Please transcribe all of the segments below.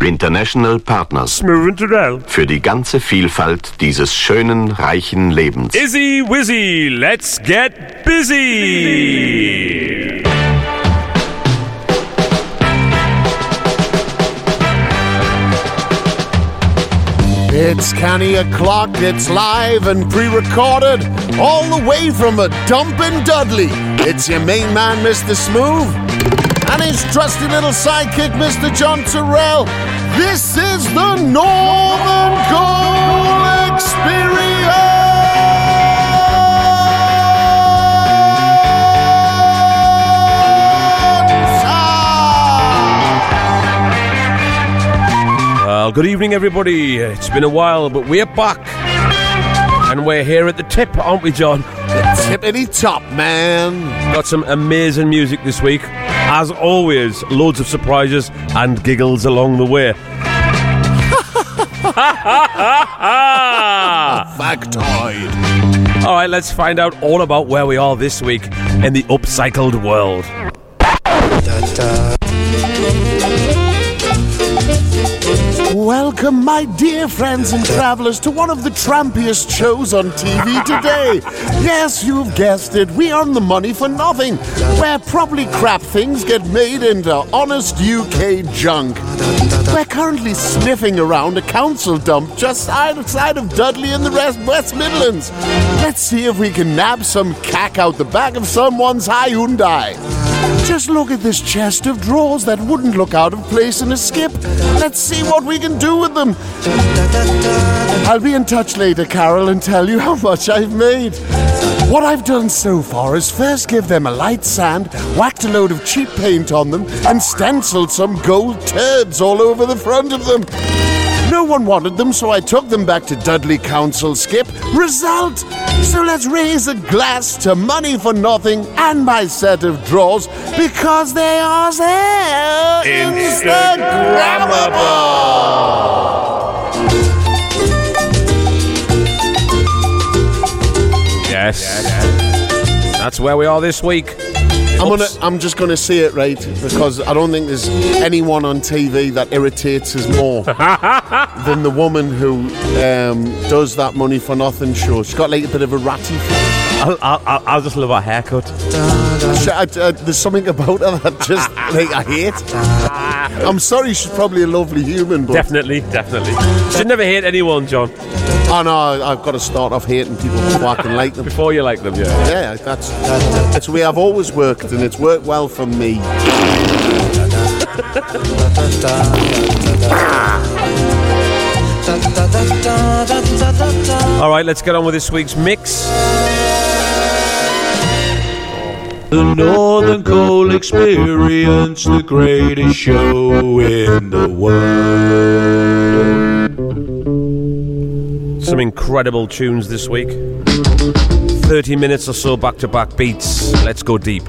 International Partners. Smoove and Turrell. Für die ganze Vielfalt dieses schönen, reichen Lebens. Izzy Wizzy, let's get busy! It's canny o'clock, it's live and pre-recorded, all the way from a dump in Dudley. It's your main man, Mr. Smoove, and his trusty little sidekick, Mr. John Turrell. This is the Northern Coal Experience! Well, good evening, everybody. It's been a while, but we're back. And we're here at the tip, aren't we, John? The tippity top, man. Got some amazing music this week. As always, loads of surprises and giggles along the way. Factoid. All right, let's find out all about where we are this week in the upcycled world. Welcome, my dear friends and travellers, to one of the trampiest shows on TV today. Yes, you've guessed it. We are on the Money for Nothing, where probably crap things get made into honest UK junk. We're currently sniffing around a council dump just outside of Dudley in the West Midlands. Let's see if we can nab some cack out the back of someone's Hyundai. Just look at this chest of drawers that wouldn't look out of place in a skip. Let's see what we can do with them. I'll be in touch later, Carol, and tell you how much I've made. What I've done so far is first give them a light sand, whacked a load of cheap paint on them, and stenciled some gold turds all over the front of them. No one wanted them, so I took them back to Dudley Council, Skip. Result! So let's raise a glass to Money for Nothing and my set of drawers, because they are so Instagrammable! Yes. That's where we are this week. I'm just going to say it right, because I don't think there's anyone on TV that irritates us more than the woman who does that Money for Nothing show. She's got like a bit of a ratty face. I'll just love her haircut. There's something about her that just like I hate. I'm sorry, she's probably a lovely human, but definitely. Should never hate anyone, John. Oh no, I've got to start off hating people before I can like them. Before you like them, yeah. Yeah, that's the way I've always worked, and it's worked well for me. All right, let's get on with this week's mix. The Northern Coal Experience, the greatest show in the world. Some incredible tunes this week. 30 minutes or so back-to-back beats. Let's go deep.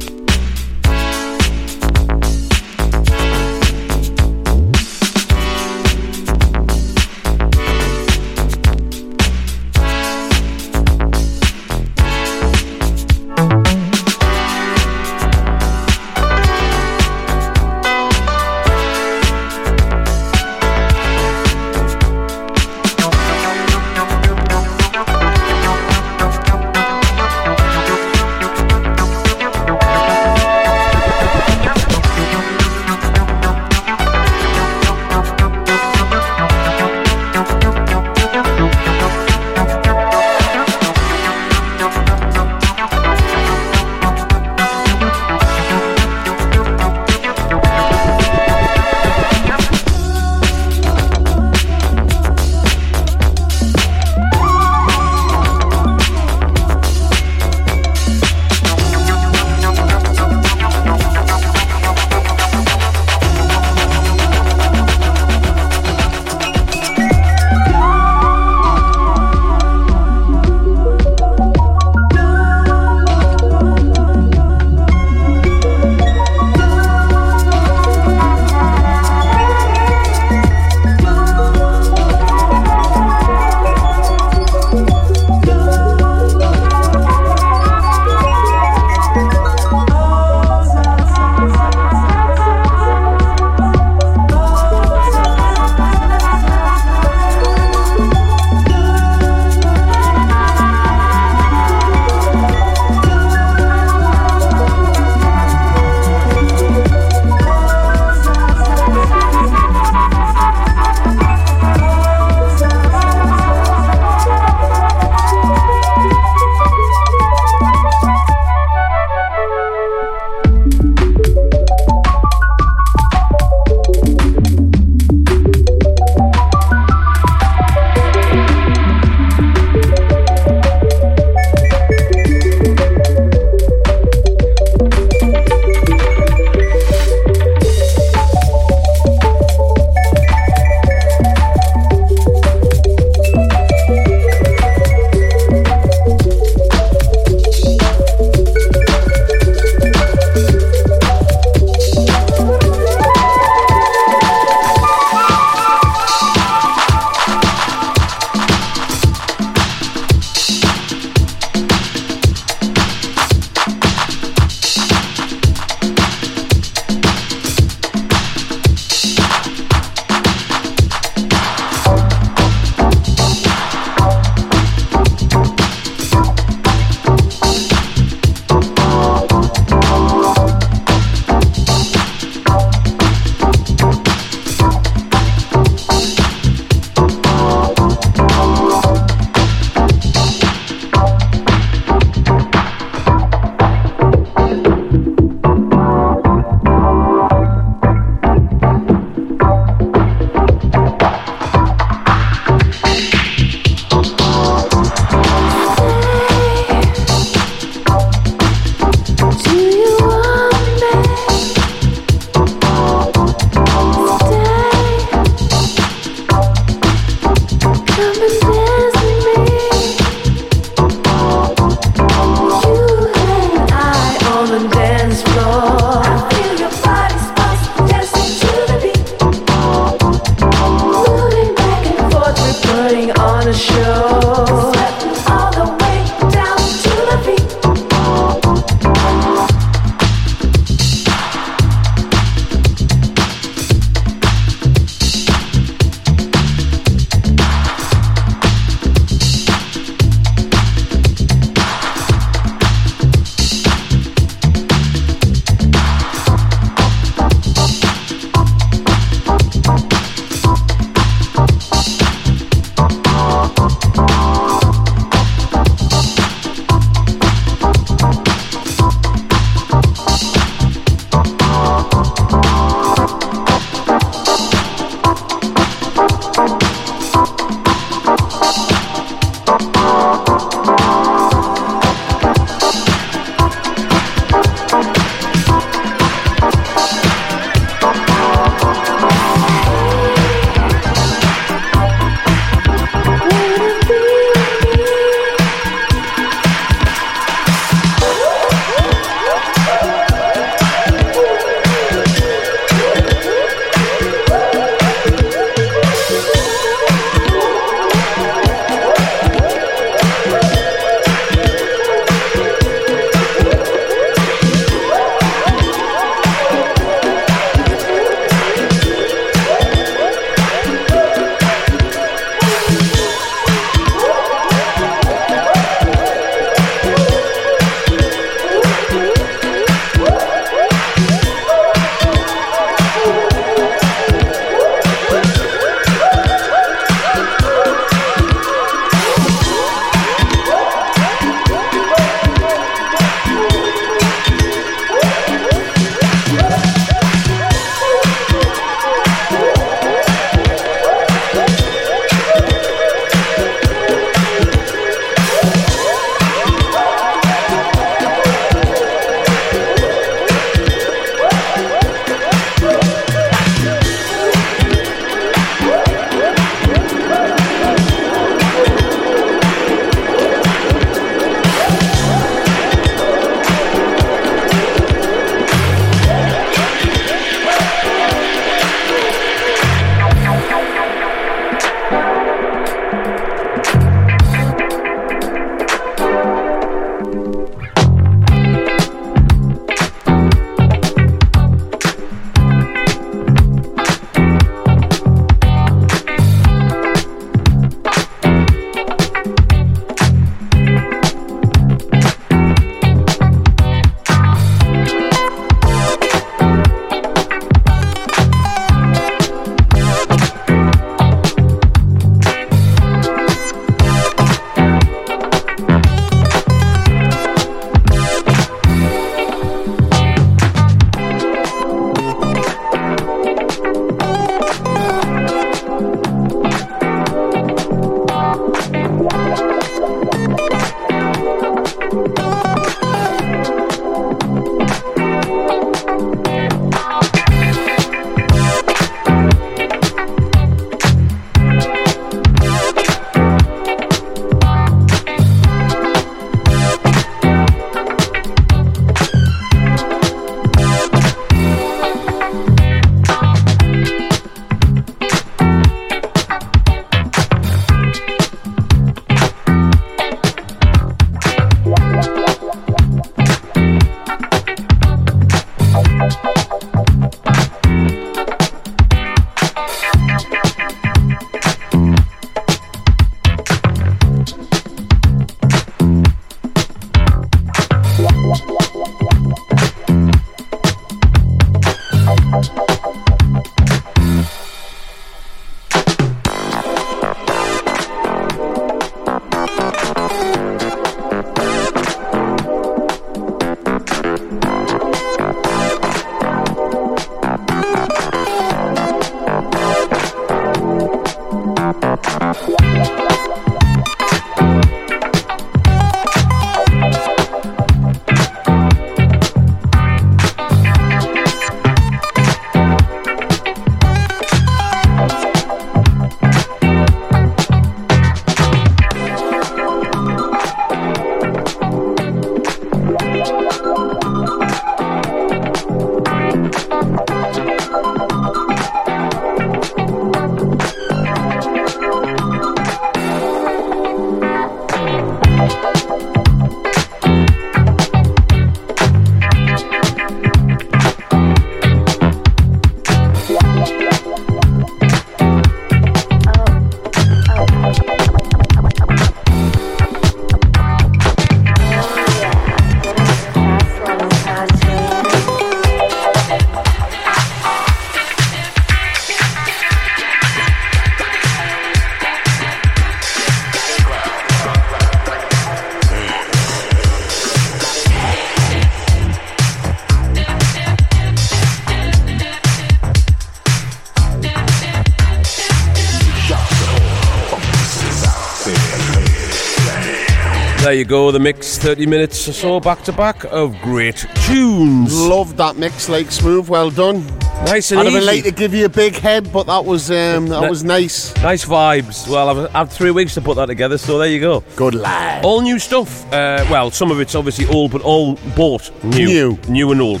there you go, the mix, 30 minutes or so back to back of great tunes. Love that mix, like Smoove, well done. Nice and I'd easy. I'd have been late to give you a big head, but that was nice. Nice vibes. Well, I've had 3 weeks to put that together, so there you go. Good lad. All new stuff. Well, some of it's obviously old, but all bought new. New and old.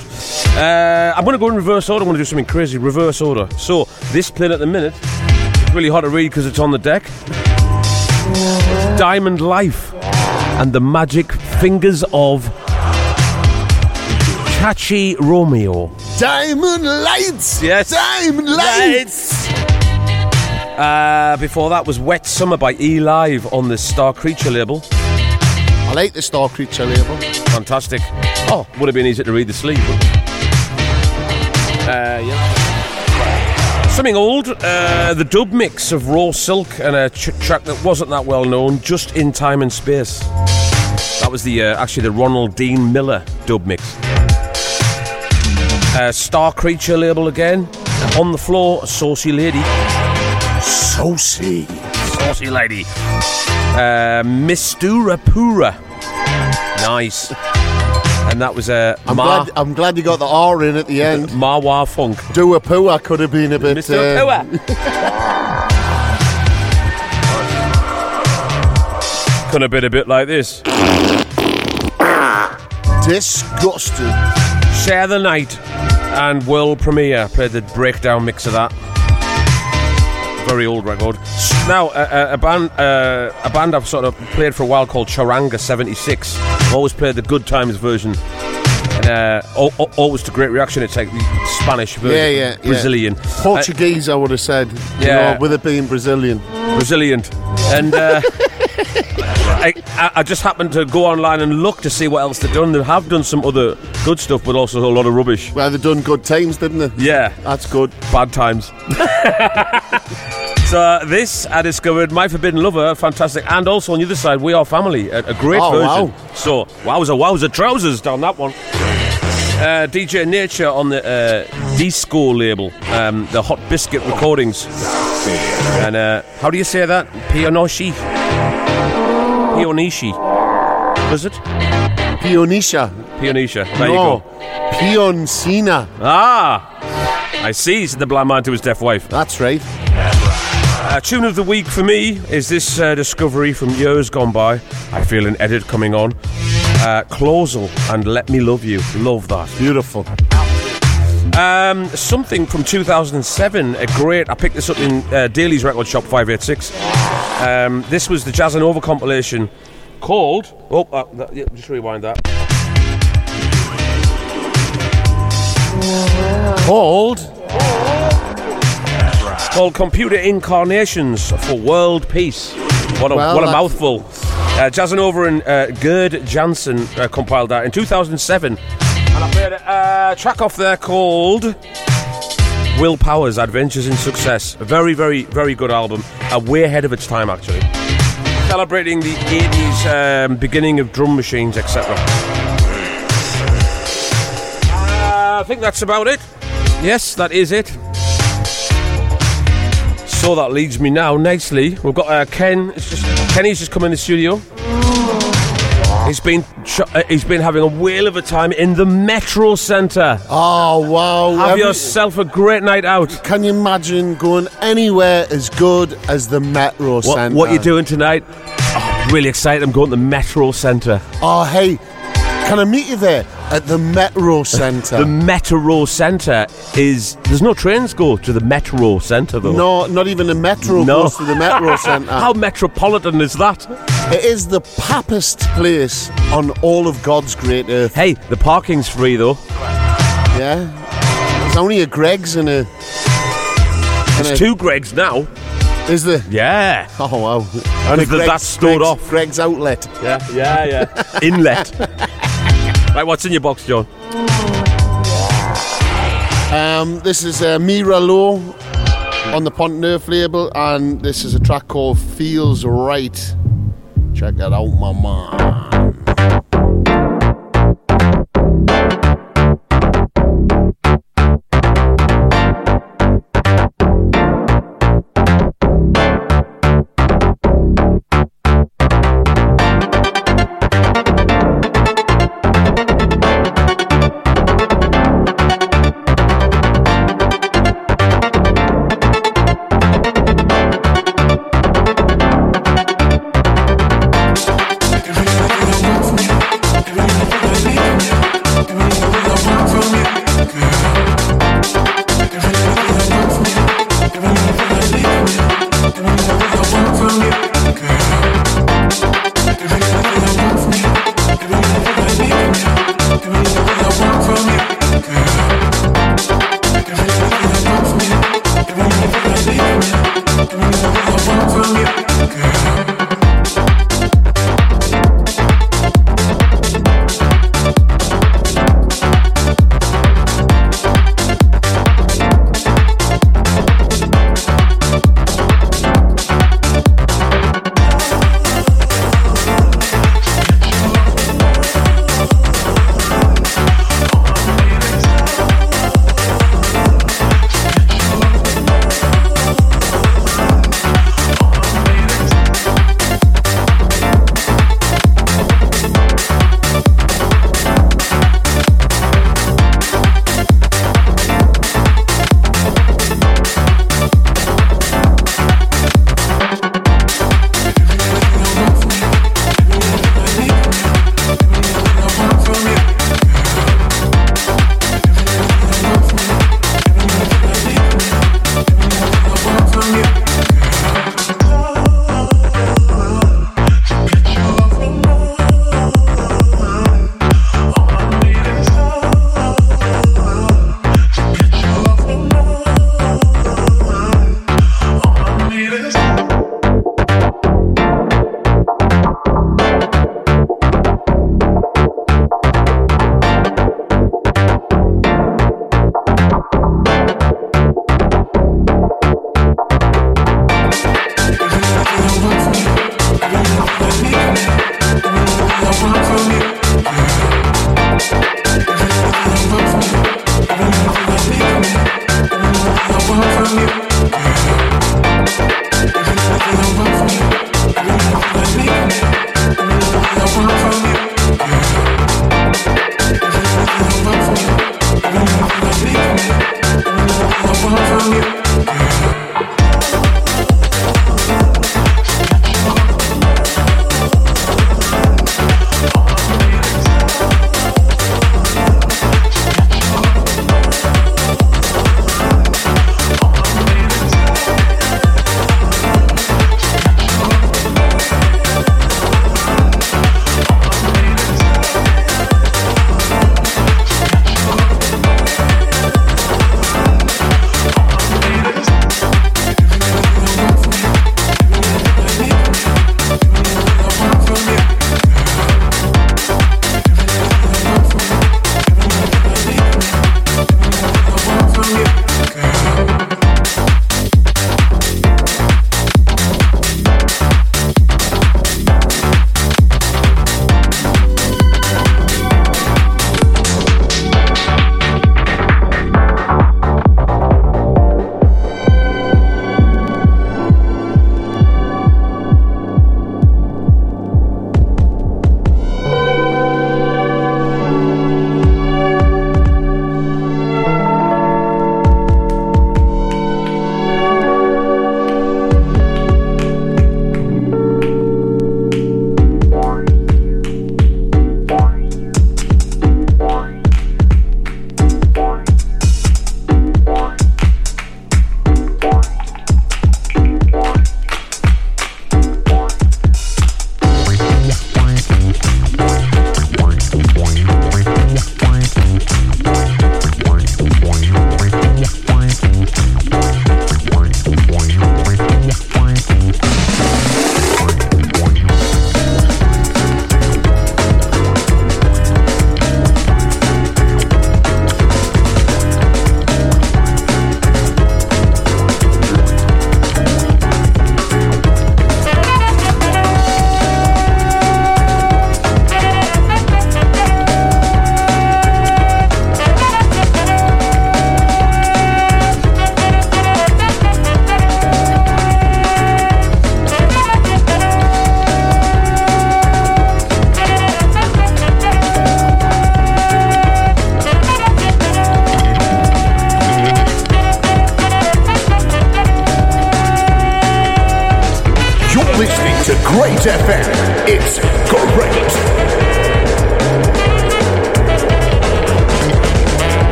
I'm going to go in reverse order. I'm going to do something crazy. Reverse order. So, this playing at the minute, it's really hard to read because it's on the deck. Diamond Life and the magic fingers of Catchy Romeo. Diamond Lights! Yes. Diamond Lights! Before that was Wet Summer by E Live on the Star Creature label. I like the Star Creature label. Fantastic. Oh, would have been easier to read the sleeve. Yeah. Something old, the dub mix of Raw Silk and a track that wasn't that well known, Just in Time and Space. That was the Ronald Dean Miller dub mix. Star Creature label again. On the floor, a saucy lady. Saucy lady. Mistura Pura. Nice. And that was I'm glad you got the R in at the end. Marwa Funk. Dua Pua could have been a bit. Mr. Pua. Could have been a bit like this. Disgusting. Share the Night and world premiere. Played the breakdown mix of that. Very old record. Now, a band I've sort of played for a while called Charanga 76. I've always played the Good Times version. Always to great reaction. It's like the Spanish version. Yeah. Brazilian. Portuguese, I would have said. Yeah. You know, with it being Brazilian. And... I just happened to go online and look to see what else they've done. They have done some other good stuff, but also a lot of rubbish. Well, they've done good times, didn't they? Yeah. That's good. Bad times. So this, I discovered, My Forbidden Lover, fantastic. And also on the other side, We Are Family, a great version. Wow. So, wowza trousers down that one. DJ Nature on the disco label, the Hot Biscuit recordings. And how do you say that? Pionishi. Was it? Pionisha. There you go. Pioncina. Ah! I see. It's the blind man to his deaf wife. That's right. Tune of the week for me is this discovery from years gone by. I feel an edit coming on. Closal and Let Me Love You. Love that. Beautiful. Something from 2007. I picked this up in Daly's Record Shop 586. This was the Jazzanova compilation called... just rewind that. Called Computer Incarnations for World Peace. What a mouthful. Jazzanova and Gerd Janssen compiled that in 2007. And I played a track off there called... Will Powers, Adventures in Success. A very, very, very good album. Way ahead of its time, actually. Celebrating the 80s, beginning of drum machines, etc. I think that's about it. Yes, that is it. So that leads me now nicely. We've got Ken. Kenny's just come in the studio. He's been having a whale of a time in the Metro Centre. Oh, wow. Have yourself a great night out. Can you imagine going anywhere as good as the Metro Centre? What are you doing tonight? Oh, really excited. I'm going to the Metro Centre. Oh, hey, can I meet you there? At the Metro Centre. The Metro Centre there's no trains go to the Metro Centre, though. No, not even the Metro goes to the Metro Centre. How metropolitan is that? It is the pappest place on all of God's great earth. Hey, the parking's free, though. Yeah. There's only a Greg's and a... There's two Greg's now. Is there? Yeah. Oh, wow. And that's stored off. Greg's outlet. Yeah. Inlet. Right, what's in your box, John? This is Mira Lowe on the Pont Neuf label, and this is a track called Feels Right. Check that out, my man.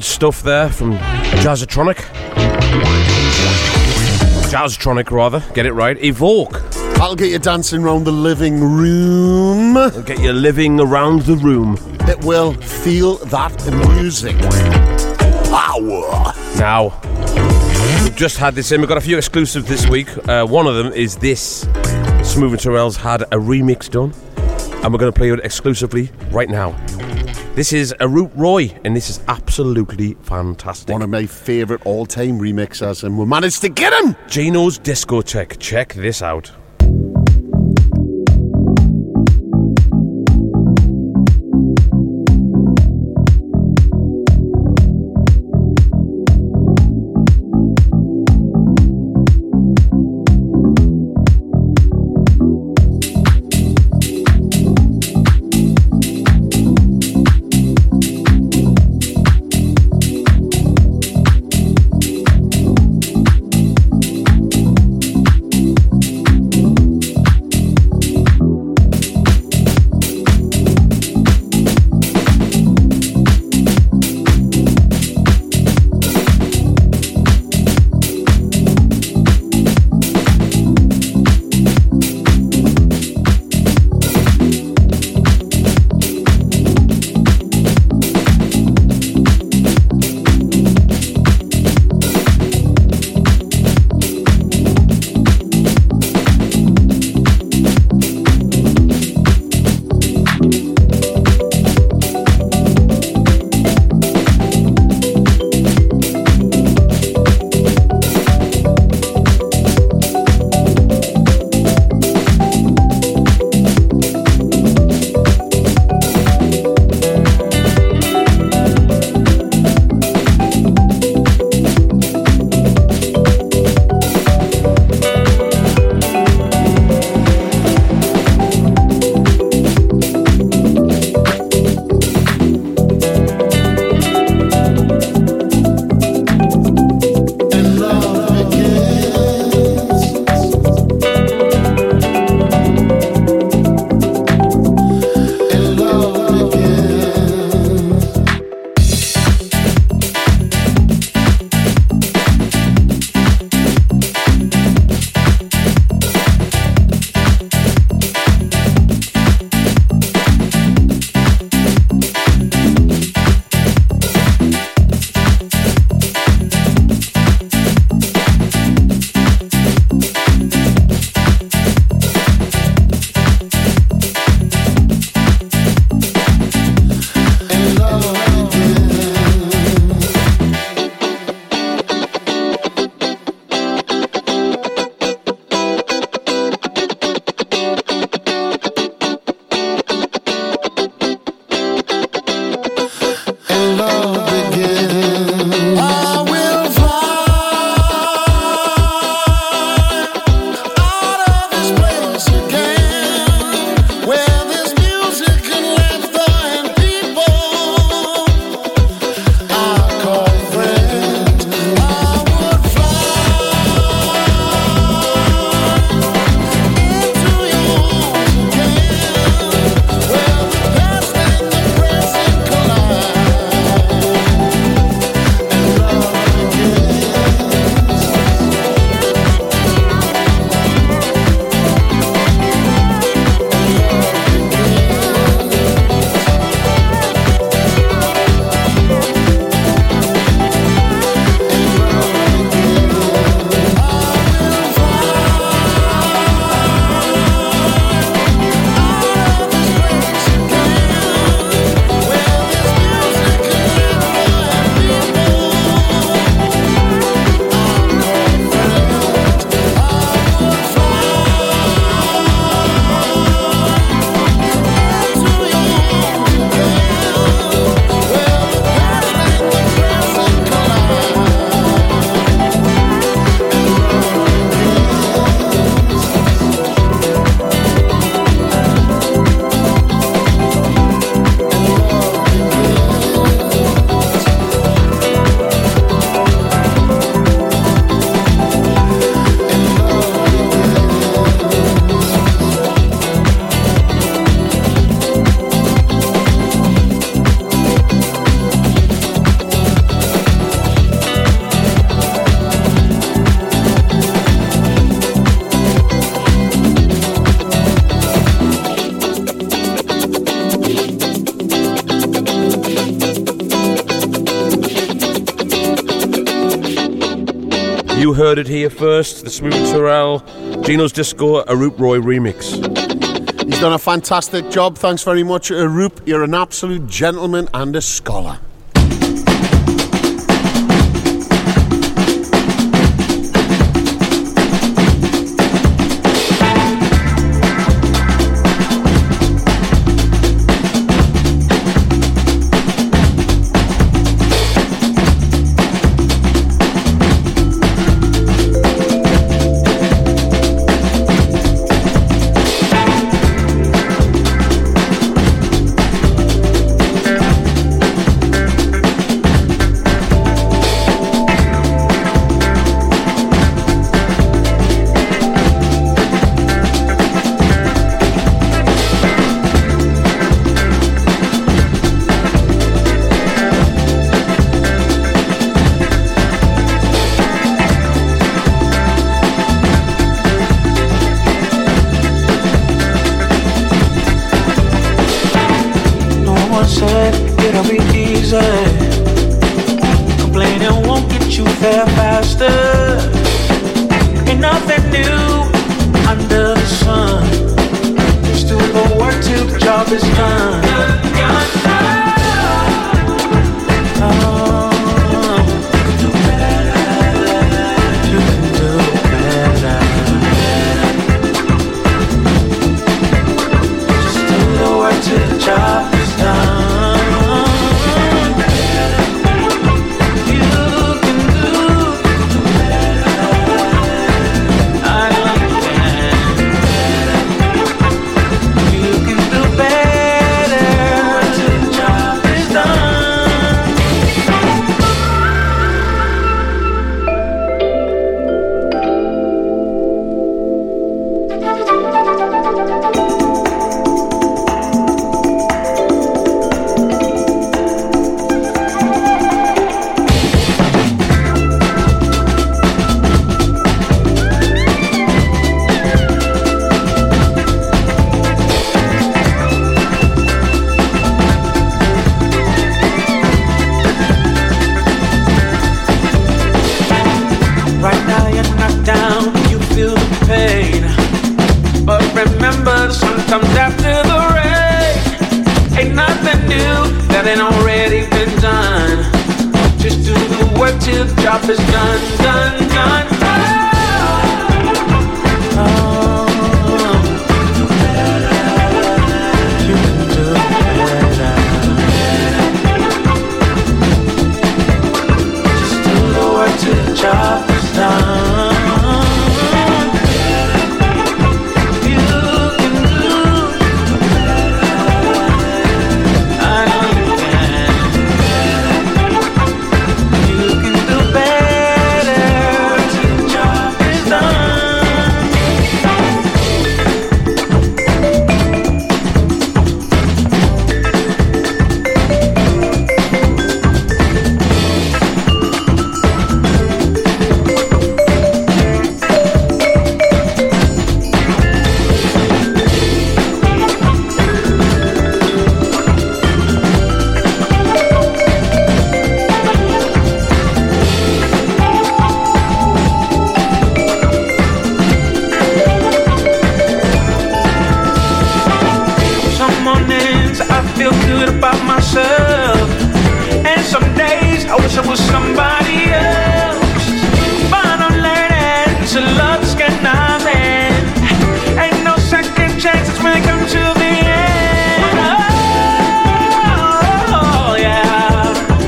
Stuff there from Jazzatronic. Get it right. Evoke. That'll get you dancing round the living room. It'll get you living around the room. It will. Feel that music. Wow. Now, we've just had this in. We've got a few exclusives this week. One of them is this. Smoove and Turrell's had a remix done, and we're going to play it exclusively right now. This is Aroop Roy, and this is absolutely fantastic. One of my favourite all-time remixers, and we managed to get him! Gino's Disco Tech. Check this out. You heard it here first, the Smoove and Turrell, Gino's Disco, Aroop Roy remix. He's done a fantastic job. Thanks very much, Aroop. You're an absolute gentleman and a scholar.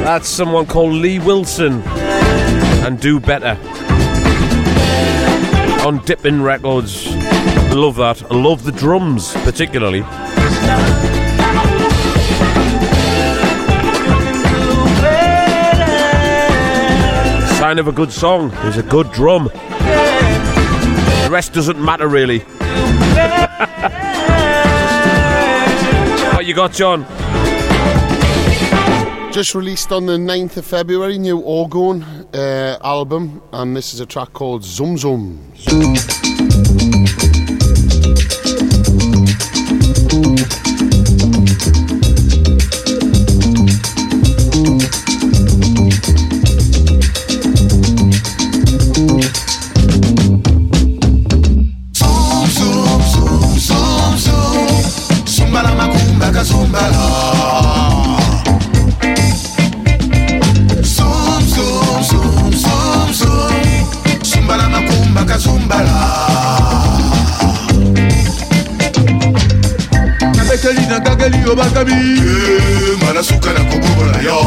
That's someone called Lee Wilson and Do Better on Dippin' Records. Love that. I love the drums particularly. Sign of a good song is a good drum. The rest doesn't matter really. What you got, John? Just released on the 9th of February, new Orgone album, and this is a track called Zum Zum. Zumbala. Zoom, zoom, zoom, zoom, zoom. Zumbala makumba ka zumbala. Kabekeli na kageli obakabi. Manasuka na kobola yo.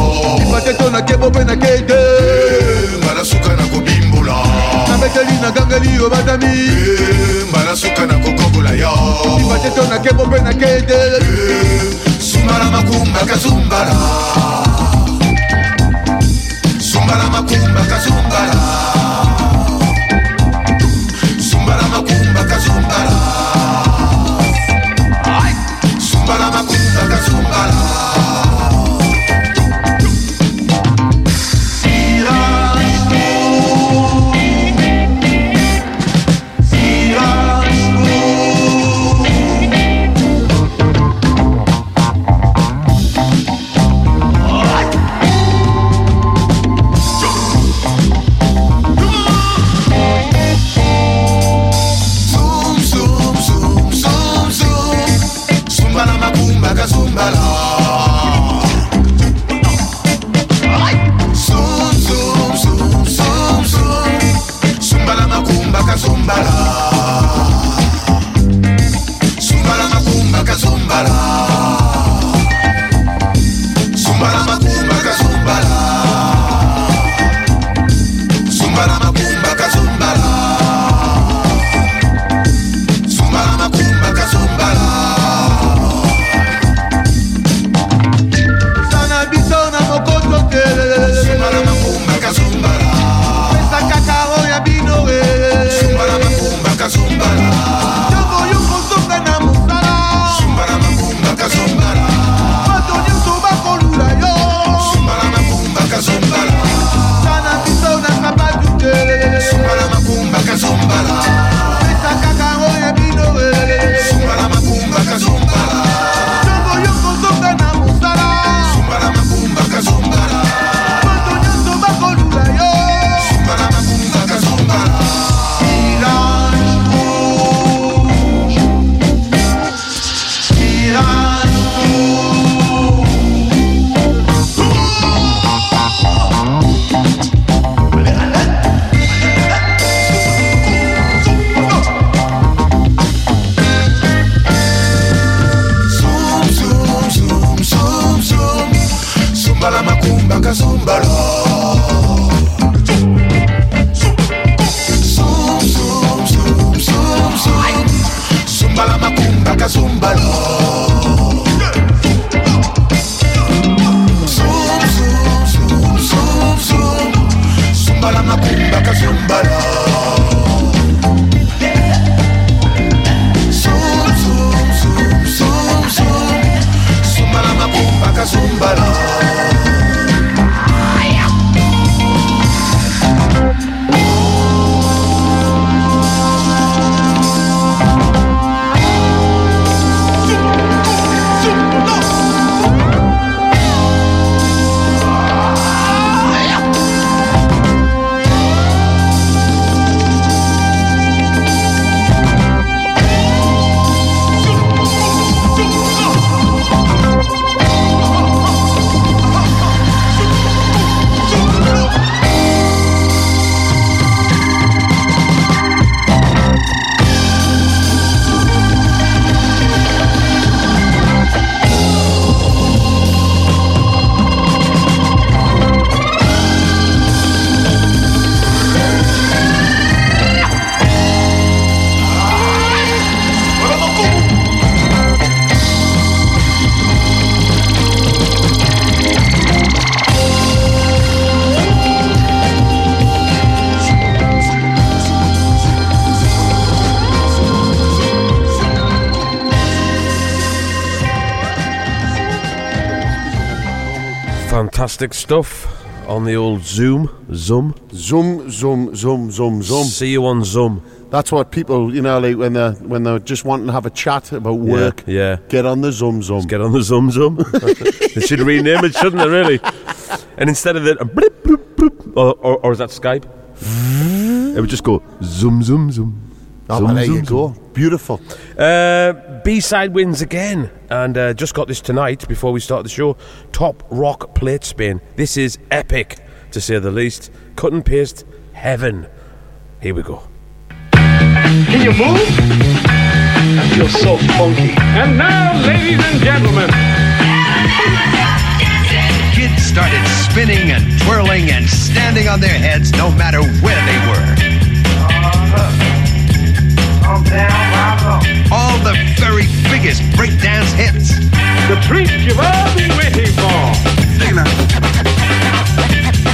Ipateto na kebobe na kede. Manasuka na kobimbola. Beteli na gangeli obadami mbala suka na kokobola yo ibateto na kebombe na kedele sumbala makumba kazumbala sumbala makumba kazumbala sumbala makumba kazumbala sumbala makumba kazumbala. Fantastic stuff on the old Zoom. See you on Zoom. That's what people, you know, like when they're just wanting to have a chat about work. Yeah. Get on the Zoom. Just get on the Zoom. They should rename it, shouldn't they? Really. And instead of that, blip, blip, blip, or is that Skype? It would just go Zoom. Oh, zoom, there zoom, you go. Zoom. Beautiful. B-side wins again. And just got this tonight before we start the show. Top rock plate spin. This is epic, to say the least. Cut and paste heaven. Here we go. Can you move? I feel so funky. And now, ladies and gentlemen. Kids started spinning and twirling and standing on their heads no matter where they were. All the very biggest breakdance hits. The treat you've all been waiting for. Hello. Hello.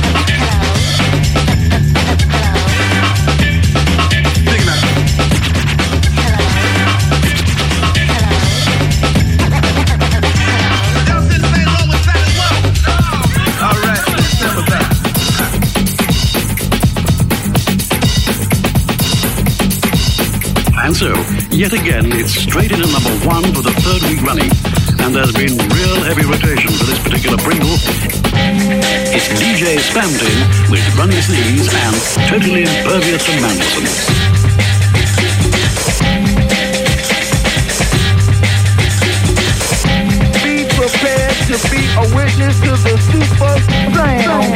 Doesn't play along with that as well. No. All right, let's step it back. And so, yet again, it's straight in at number one for the third week running. And there's been real heavy rotation for this particular Pringle. It's DJ Spammed In with Running Sneeze and Totally Impervious to Mandelson. Be prepared to be a witness to the super slam.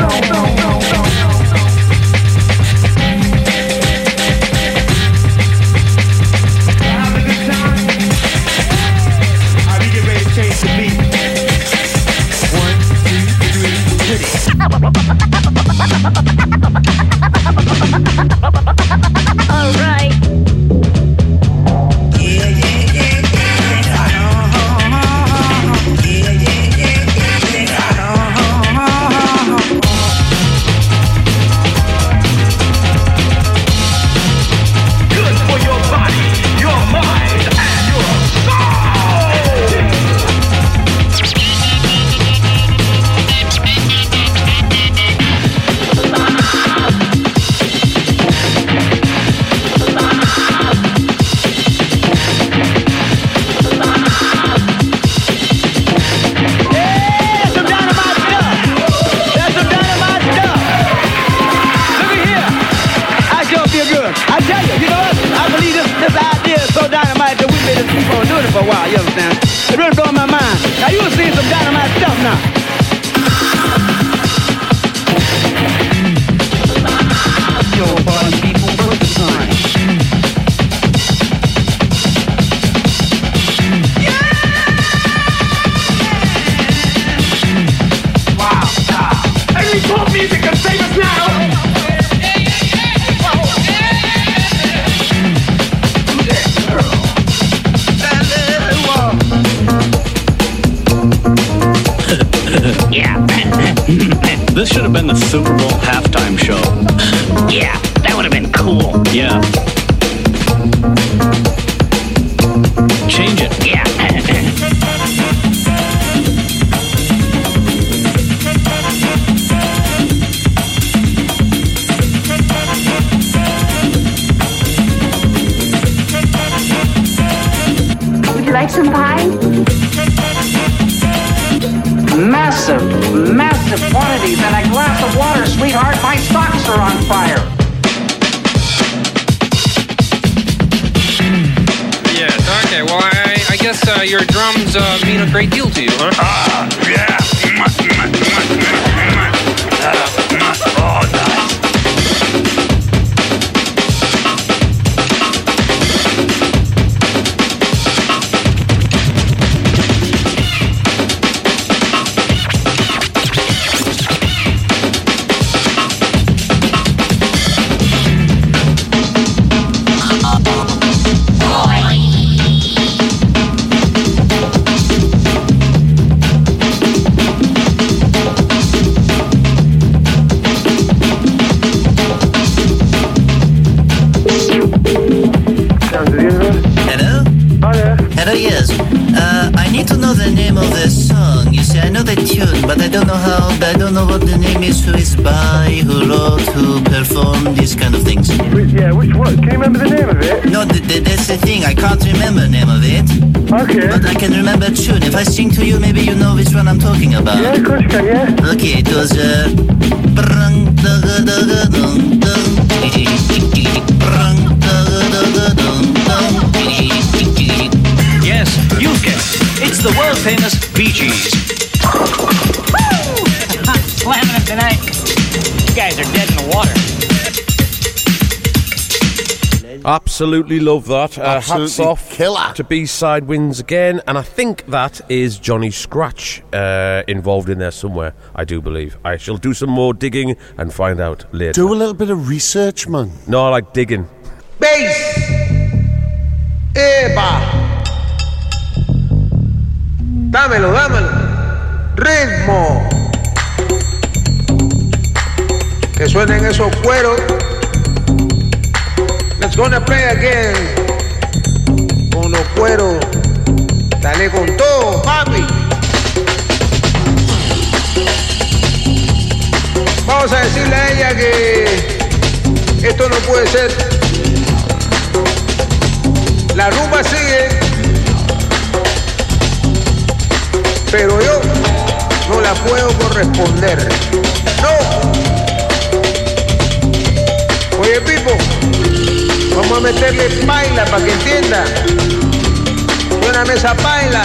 famous Bee Gees. Woo! I'm slamming it tonight. You guys are dead in the water. Absolutely love that. Hats off killer to B-side wins again, and I think that is Johnny Scratch involved in there somewhere, I do believe. I shall do some more digging and find out later. Do a little bit of research, man. No, I like digging. Bass! Eba! Dámelo, dámelo. Ritmo. Que suenen esos cueros. Let's gonna play again. Con los cueros. Dale con todo, papi. Vamos a decirle a ella que esto no puede ser. La rumba sigue. Pero yo no la puedo corresponder. No. Oye, Pipo. Vamos a meterle paila para que entienda. Buena mesa paila.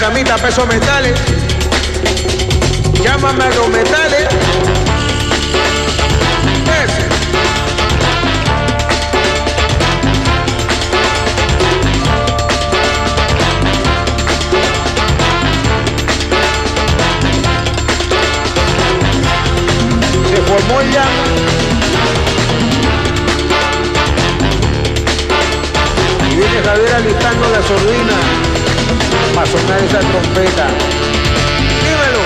Camita, pesos metales, llámame a los metales, ese. Se formó el llama, y viene Javier alistando la sordina. Para sonar esa trompeta. Dímelo.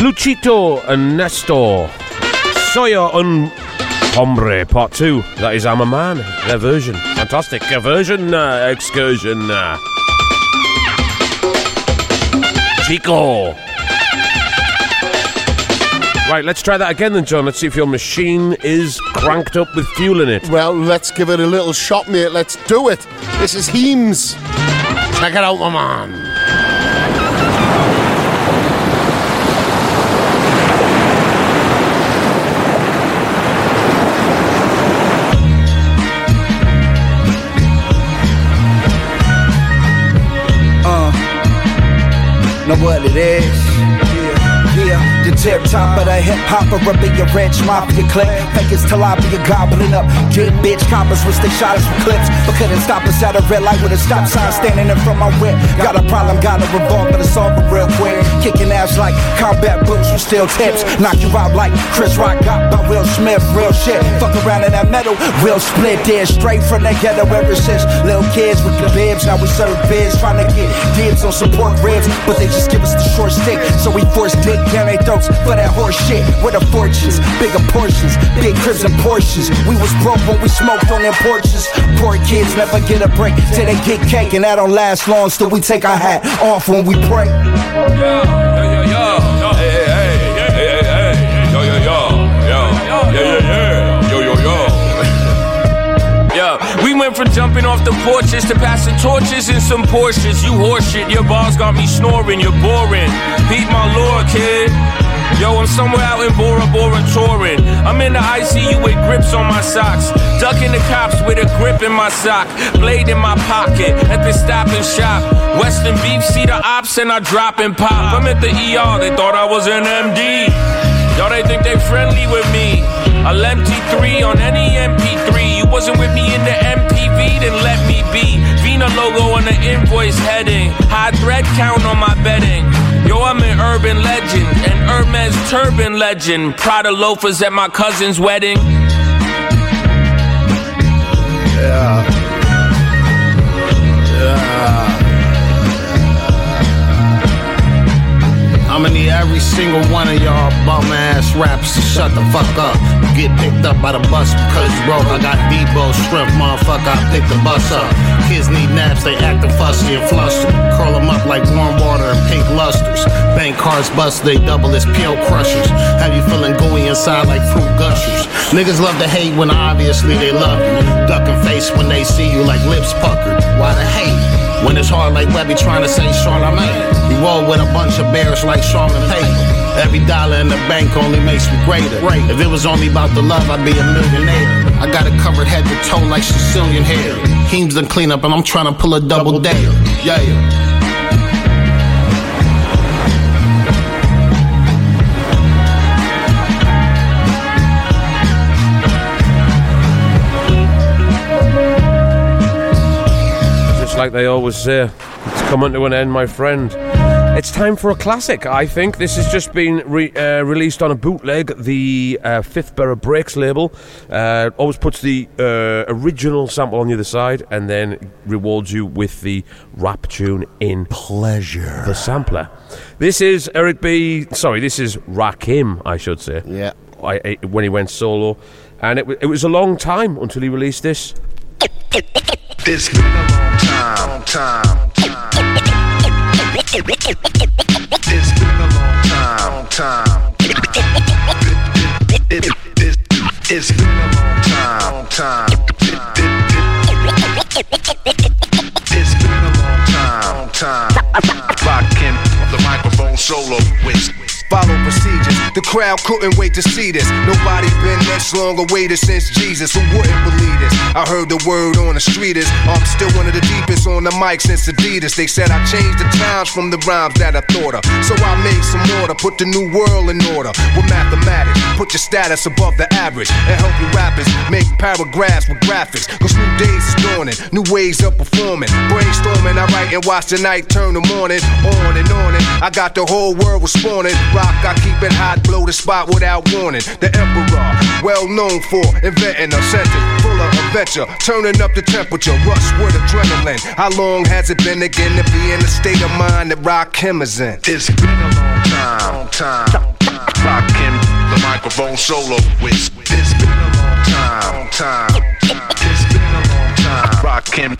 Luchito and Nestor, Soya un Hombre, part two. That is I'm a Man, their version. Fantastic. A version, excursion. Chico. Right, let's try that again then, John. Let's see if your machine is cranked up with fuel in it. Well, let's give it a little shot, mate. Let's do it. This is Heems. Check it out, my man. Know what it is? Yeah. The tip top of the hip hopper, rubbing your wrench, mopping your clip. Fakers till I be a goblin up. Good bitch coppers wish they shot us with clips, but couldn't stop us at a red light with a stop sign standing in front my whip. Got a problem, got a revolver to solve it real quick. Kicking ass like combat boots with steel tips. Knock you out like Chris Rock got by Will Smith. Real shit. Fuck around in that metal, real split dead straight from the ghetto ever since. Little kids with the bibs, now we serve bids, trying to get dibs on some pork ribs, but they just give us the short stick, so we force dick down they throat. accounts for that horse shit with a fortune. Bigger portions, big cribs and Porsches. We was broke when we smoked on their porches. Poor kids never get a break till they get cake, and that don't last long till we take our hat off when we pray. We went from jumping off the porches to passing torches in some Porsches. You horseshit, your bars got me snoring, you're boring. Beat my lord, kid. Yo, I'm somewhere out in Bora Bora touring. I'm in the ICU with grips on my socks, ducking the cops with a grip in my sock, blade in my pocket at the Stop and Shop. Western beef, see the ops and I drop and pop. I'm at the ER, they thought I was an MD. Yo, they think they friendly with me. I'll empty three on any MP3. You wasn't with me in the MPV, then let me be. Vina logo on the invoice heading, high thread count on my bedding. Yo, I'm an urban legend, an Hermes turban legend. Prada loafers at my cousin's wedding. Yeah. Yeah. I'ma need every single one of y'all bum-ass raps to shut the fuck up. You get picked up by the bus because you broke. I got Debo shrimp, motherfucker, I picked the bus up. Kids need naps, they actin' fussy and flustered. Curl them up like warm water and pink lusters. Bank cards bust, they double as pill crushers. Have you feeling gooey inside like fruit gushers? Niggas love to hate when obviously they love you. Duckin' face when they see you like lips puckered. Why the hate? When it's hard like Webby trying to say Charlamagne. We roll with a bunch of bears like Charlamagne. Every dollar in the bank only makes me greater. If it was only about the love, I'd be a millionaire. I got it covered head to toe like Sicilian hair. Heems done clean up and I'm trying to pull a double dare. Yeah. Just like they always say, it's coming to an end, my friend. It's time for a classic, I think. This has just been released on a bootleg, the Fifth Borough Breaks label. Always puts the original sample on the other side and then rewards you with the rap tune in Pleasure, the sampler. This is Rakim, I should say. Yeah. When he went solo. And it was a long time until he released this. This been a long time. It's been a long time. It's been a long time. It's been a long time. Rockin' the microphone solo with. Follow procedures. The crowd couldn't wait to see this. Nobody been this long a waiter since Jesus. Who wouldn't believe this? I heard the word on the street is I'm still one of the deepest on the mic since Adidas. They said I changed the times from the rhymes that I thought of. So I made some order, put the new world in order. With mathematics, put your status above the average. And help you rappers make paragraphs with graphics. Cause new days is dawning, new ways of performing. Brainstorming, I write and watch the night turn the morning. On and on and I got the whole world responding. I keep it hot, blow the spot without warning. The emperor, well known for inventing a sentence full of adventure, turning up the temperature, rush with adrenaline. How long has it been again to be in the state of mind that Rakim is in? It's been a long time. Rakim, the microphone solo with. It's been a long time. It's been a long time. Rakim.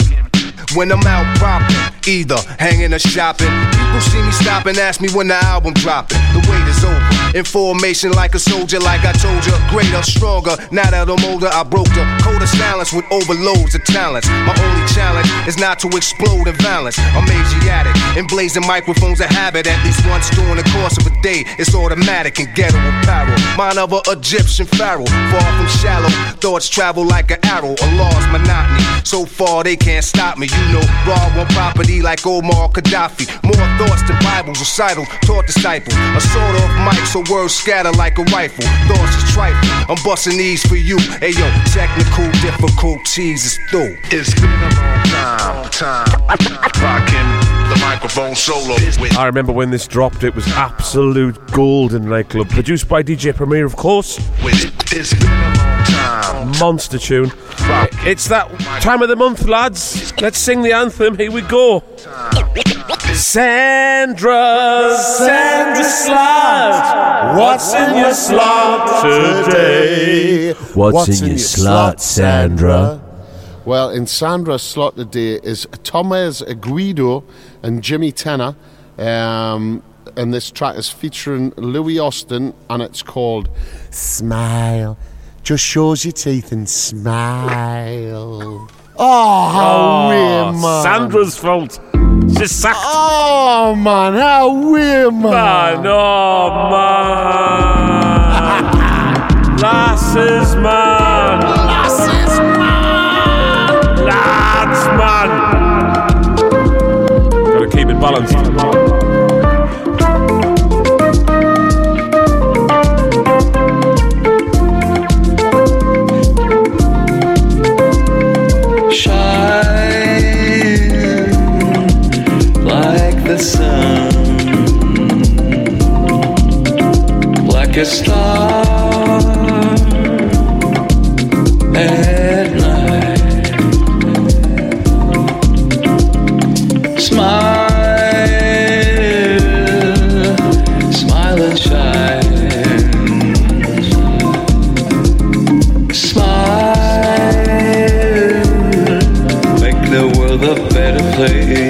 When I'm out roppin', either hanging or shopping, people see me stop and ask me when the album dropping. The wait is over. Information like a soldier, like I told ya. Greater, stronger, now that I'm older, I broke the code of silence with overloads of talents. My only challenge is not to explode in violence. I'm Asiatic, and blazing microphones a habit. At least once during the course of a day, it's automatic and ghetto apparel. Mine of a Egyptian pharaoh, far from shallow. Thoughts travel like an arrow, a lost monotony. So far they can't stop me. You know, raw one property like Omar Gaddafi. More thoughts than Bibles, recital, taught disciple. A sword off mic, so words scatter like a rifle. Thoughts is trifling, I'm busting these for you. Hey yo, technical difficulties is through. It's been a long time. Rockin' the microphone solo. I remember when this dropped, it was absolute gold in nightclub. Produced by DJ Premier, of course. It's been a long time. Monster tune. It's that time of the month, lads. Let's sing the anthem. Here we go. Sandra slot. What's in your slot today? What's in your slot, Sandra? Well, in Sandra's slot today is Thomas Guido and Jimmy Tenner. And this track is featuring Louis Austin, and it's called Smile. Just shows your teeth and smile. Oh, how weird, man. Sandra's fault. She's sacked. Oh, man, how weird, man. Oh, man. Lasses, man. Lasses, man. Lads, man. Gotta keep it balanced. Sun, like a star at night. Smile, smile and shine. Smile, make the world a better place.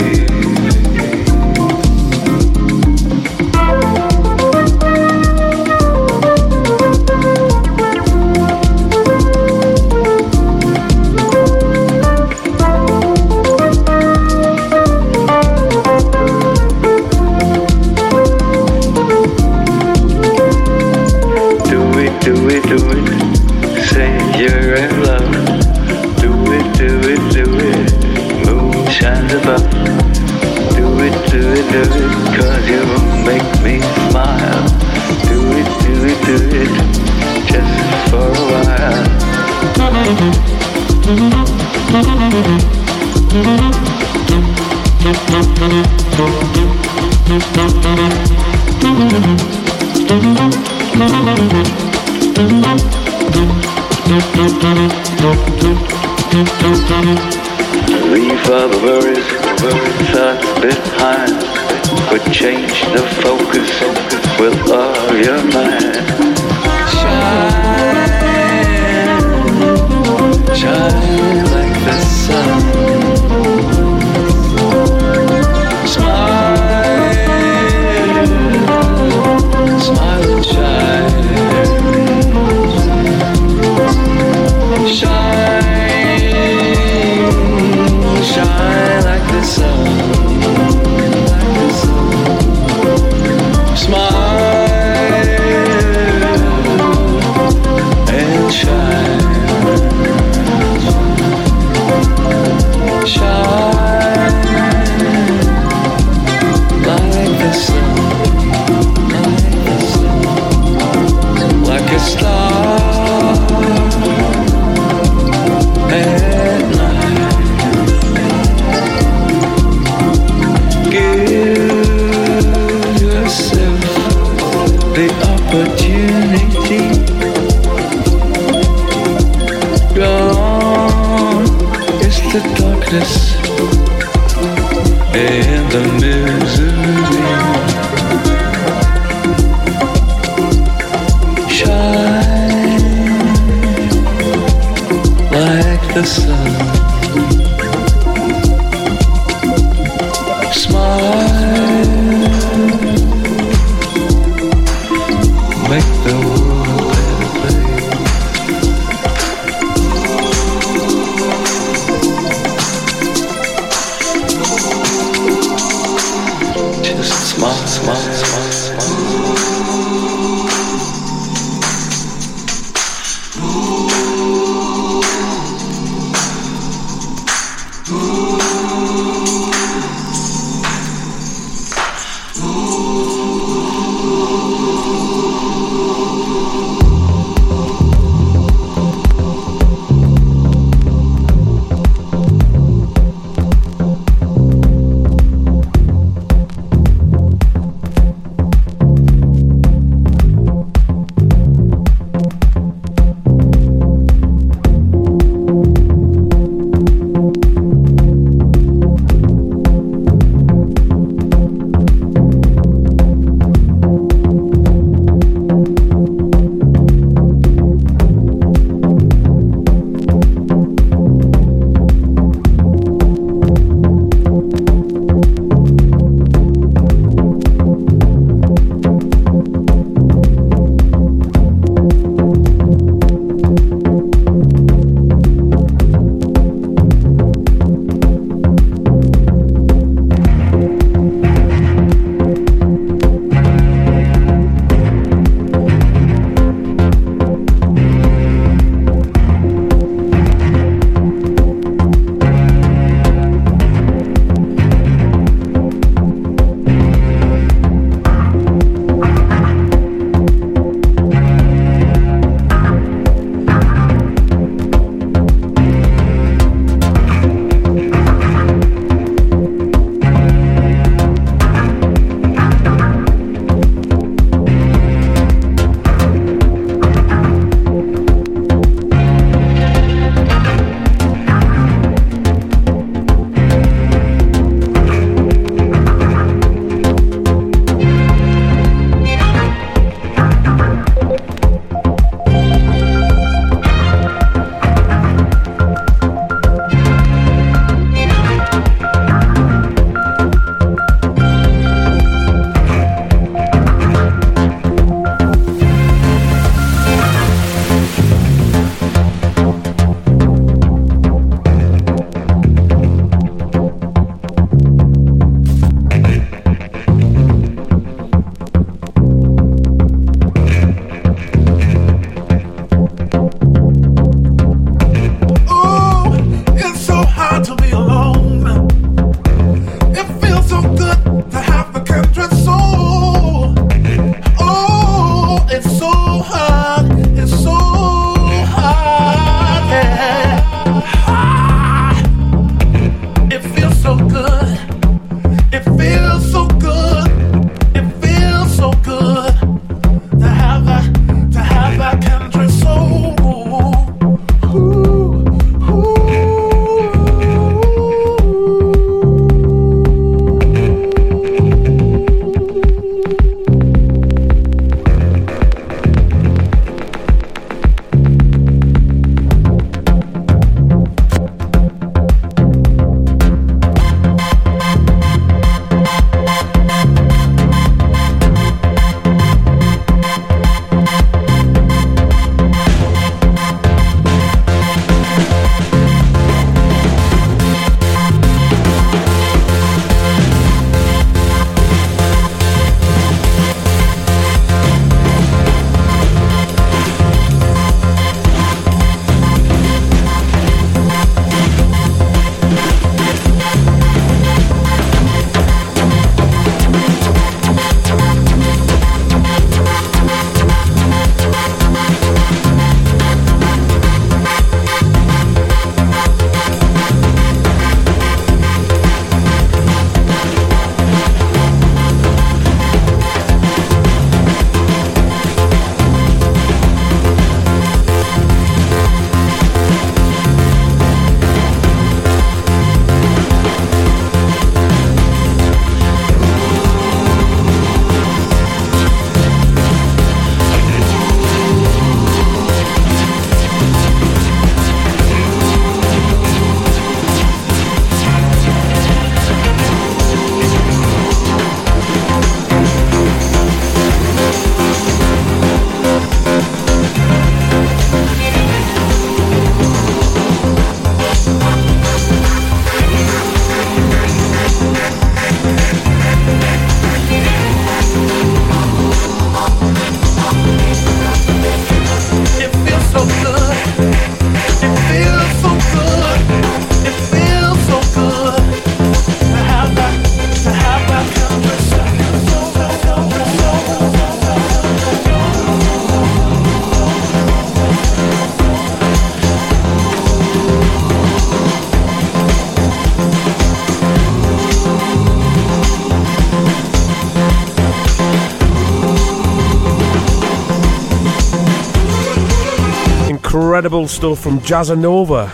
incredible stuff from Jazzanova,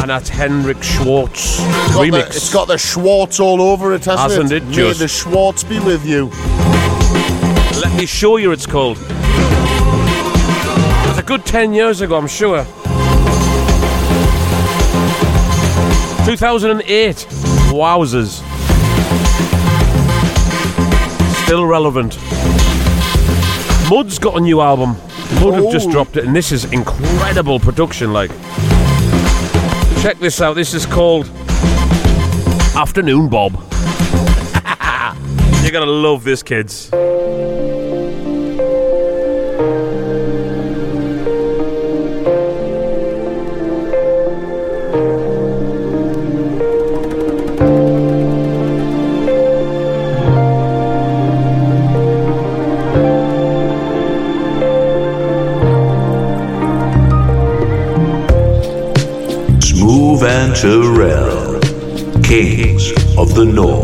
and that's Henrik Schwartz remix. It's got the Schwartz all over it, hasn't it? May just the Schwartz be with you. Let me show you, it's called. It's a good 10 years ago, I'm sure. 2008. Wowzers. Still relevant. Mud's got a new album. Mud have just dropped it, and this is incredible production, like. Check this out. This is called Afternoon Bob. You're going to love this, kids. Smoove and Turrell, kings of the north.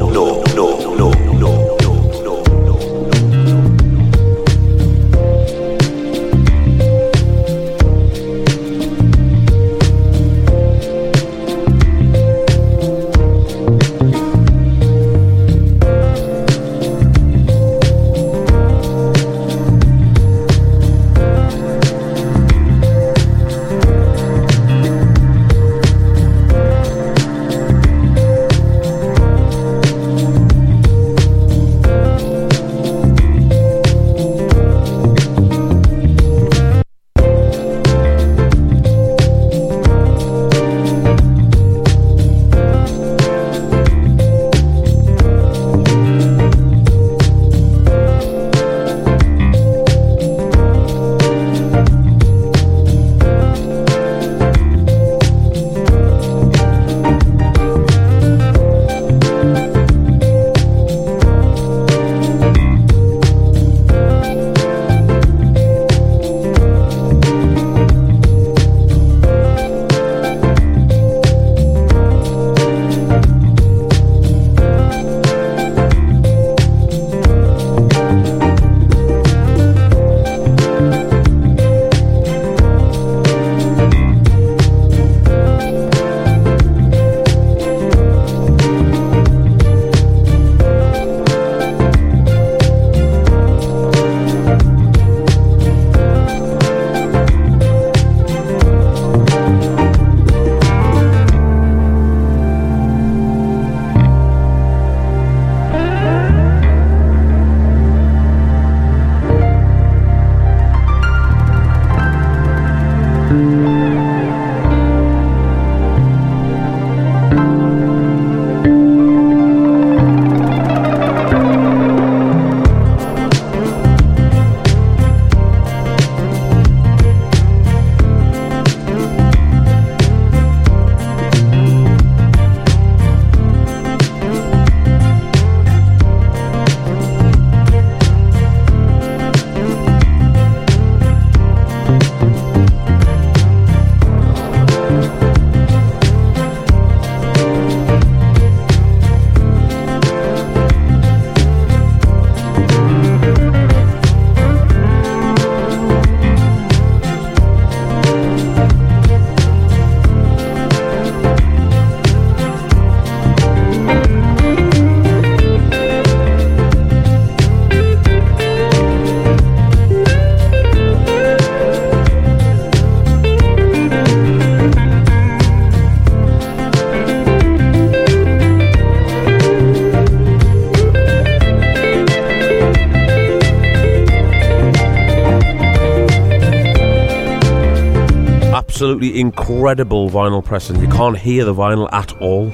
Absolutely incredible vinyl pressing. You can't hear the vinyl at all.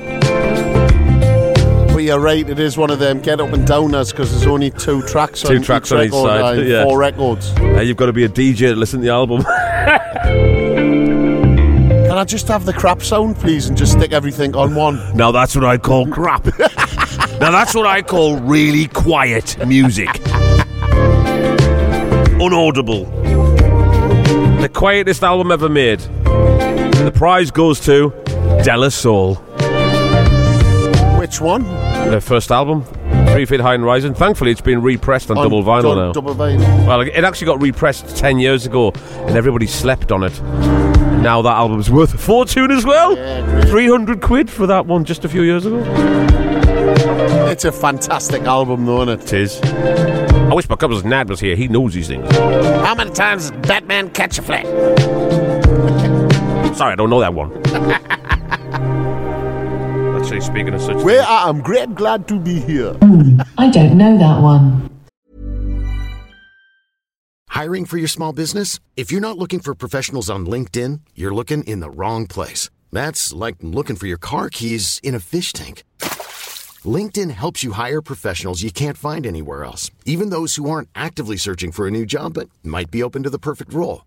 But you're right, it is one of them get up and downers because there's only two tracks on each side. Yeah. Four records. You've got to be a DJ to listen to the album. Can I just have the crap sound, please, and just stick everything on one? Now that's what I call crap. Now that's what I call really quiet music. Unaudible. The quietest album ever made. And the prize goes to De La Soul. Which one? Their first album. 3 feet high and rising. Thankfully, it's been repressed on double vinyl now. Double vinyl. Well, it actually got repressed 10 years ago, and everybody slept on it. Now that album's worth a fortune as well. Yeah, £300 for that one just a few years ago. It's a fantastic album, though, isn't it? It is. I wish my cousin's Nad was here. He knows these things. How many times does Batman catch a flat? Sorry, I don't know that one. Actually, speaking of such things. Well, I'm great glad to be here. I don't know that one. Hiring for your small business? If you're not looking for professionals on LinkedIn, you're looking in the wrong place. That's like looking for your car keys in a fish tank. LinkedIn helps you hire professionals you can't find anywhere else, even those who aren't actively searching for a new job but might be open to the perfect role.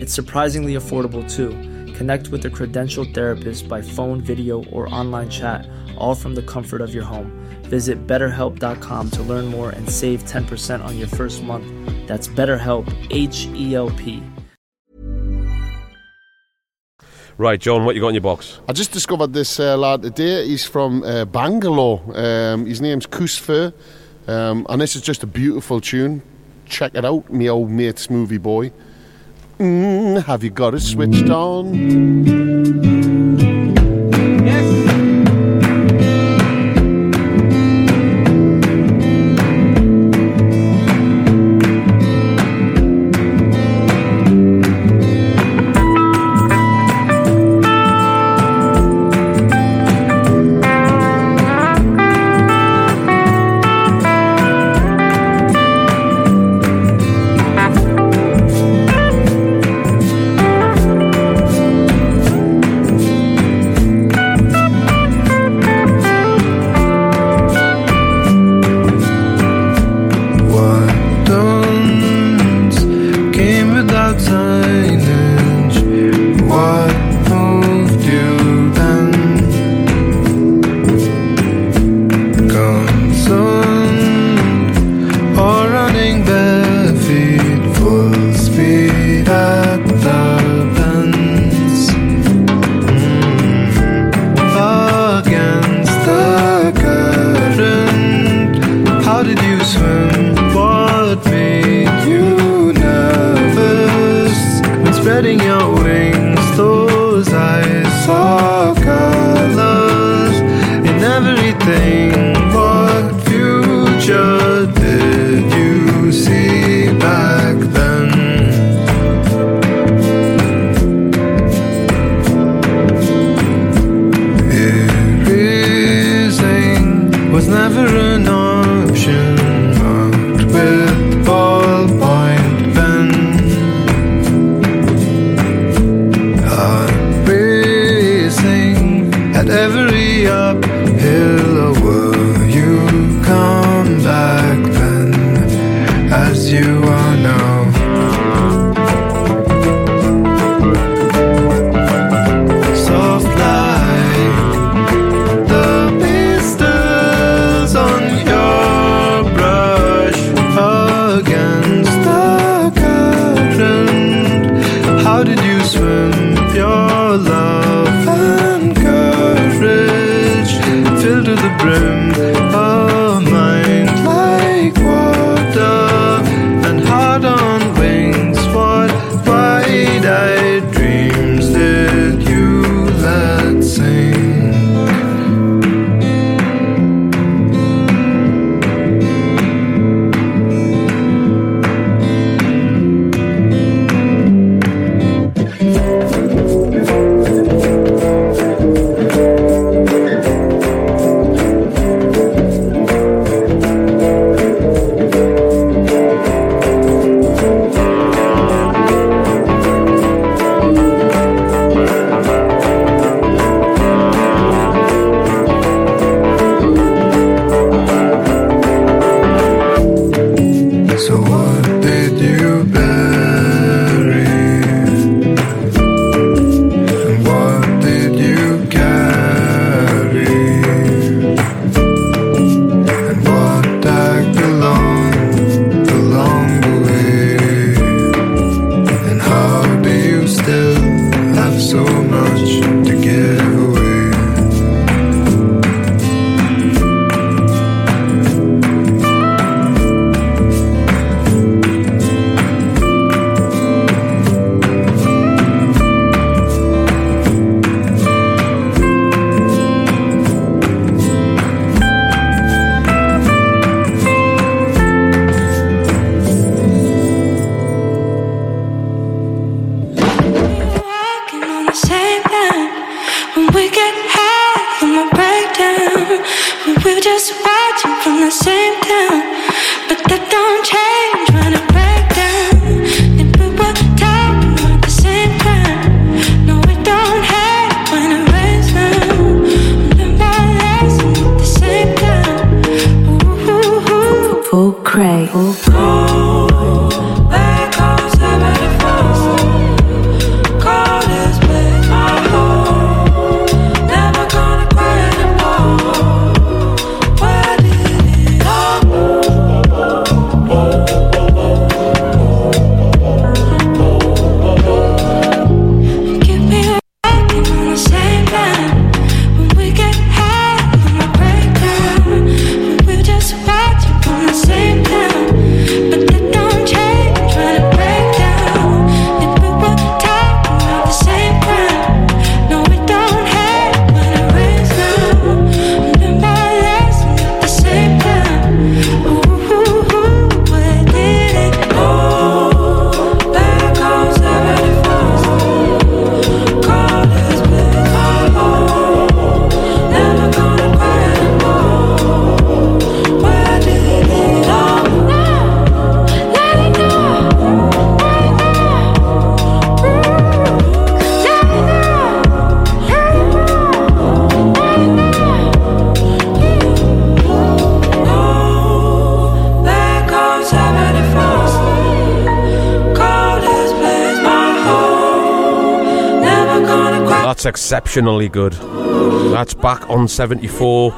It's surprisingly affordable too. Connect with a credentialed therapist by phone, video, or online chat, all from the comfort of your home. Visit BetterHelp.com to learn more and save 10% on your first month. That's BetterHelp, H-E-L-P. Right, John, what you got in your box? I just discovered this lad today. He's from Bangalore. His name's Kusfer, and this is just a beautiful tune. Check it out, me old mate Smoovey boy. Have you got it switched on? We were just watching from the same town, but that don't change when I break down. And we were talking about the same time. No, it don't hurt when it rains now. Learn my lesson at the same time. Ooh, ooh, ooh. Full cray. Exceptionally good. That's back on 74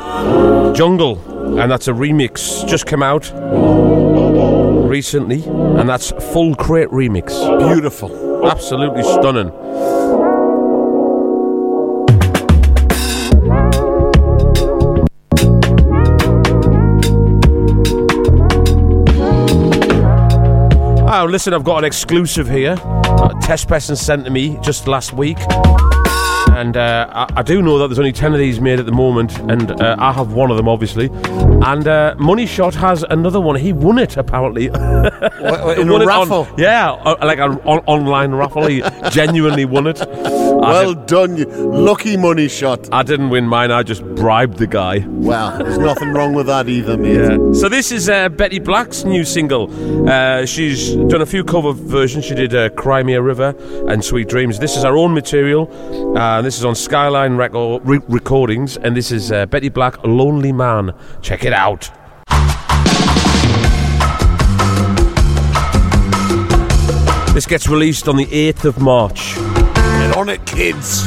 Jungle, and that's a remix just come out recently, and that's Full Crate remix. Beautiful, absolutely stunning. Oh, listen, I've got an exclusive here. A test person sent to me just last week. And I do know that there's only 10 of these made at the moment, and I have one of them, obviously. And Money Shot has another one. He won it, apparently. In a raffle? Like an online raffle. He genuinely won it. Well done, you lucky Money Shot. I didn't win mine, I just bribed the guy. Well, there's nothing wrong with that either, mate. Yeah. So this is Betty Black's new single. She's done a few cover versions. She did Cry Me a River and Sweet Dreams. This is her own material. This is on Skyline Recordings, and this is Betty Black, Lonely Man. Check it out. This gets released on the 8th of March. Get on it, kids.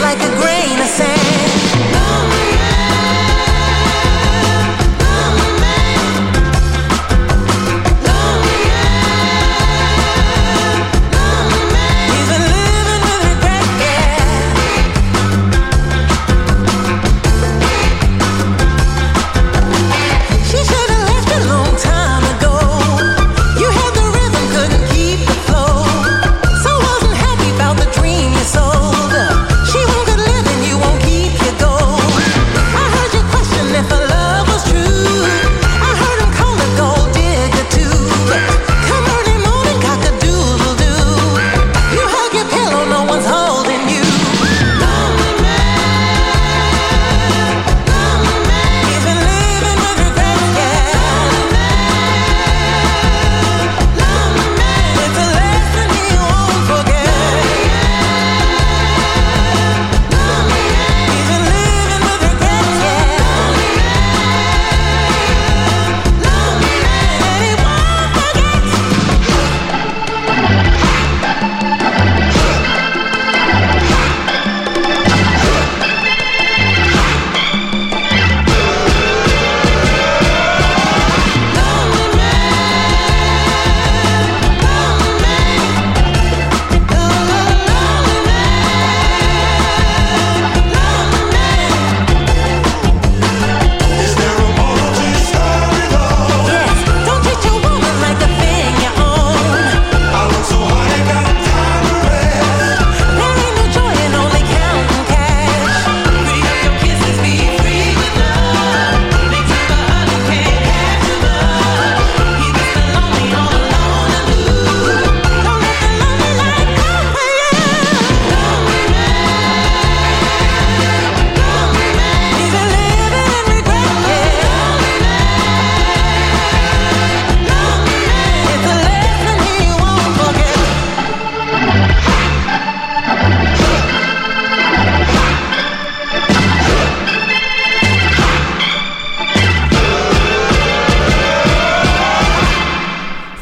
Like a grain of sand. Lonely man.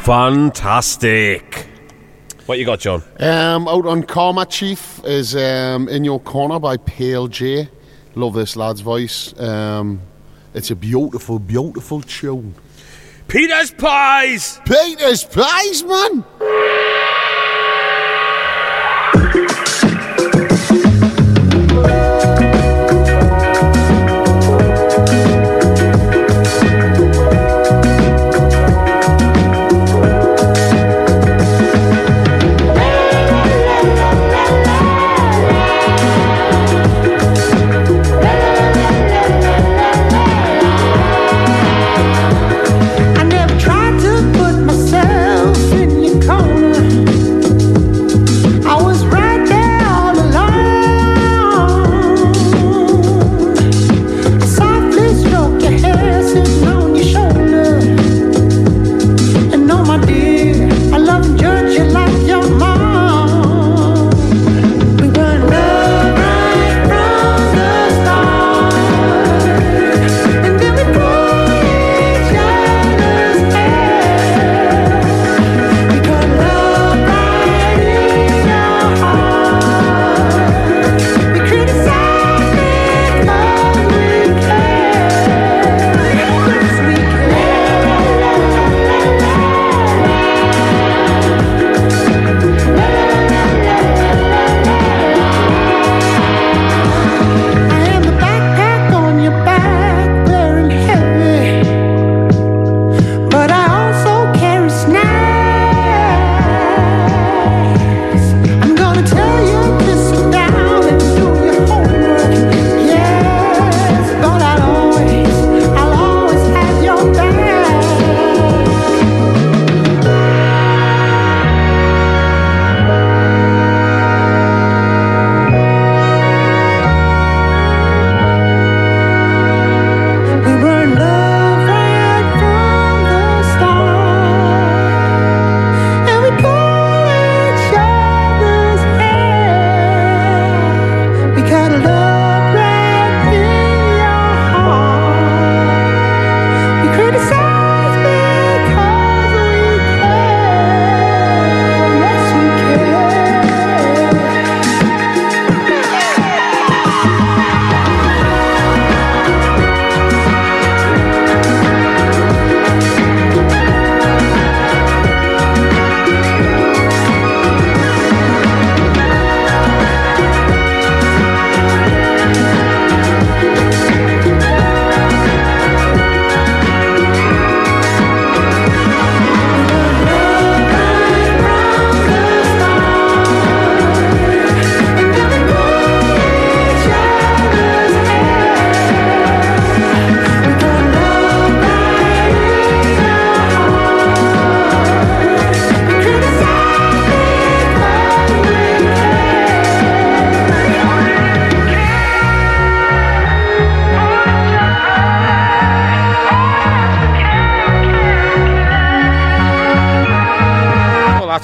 Fantastic. What you got, John? Out on Karma Chief is In Your Corner by Pale J. Love this lad's voice. It's a beautiful, beautiful tune. Peter's Pies! Peter's Pies, man!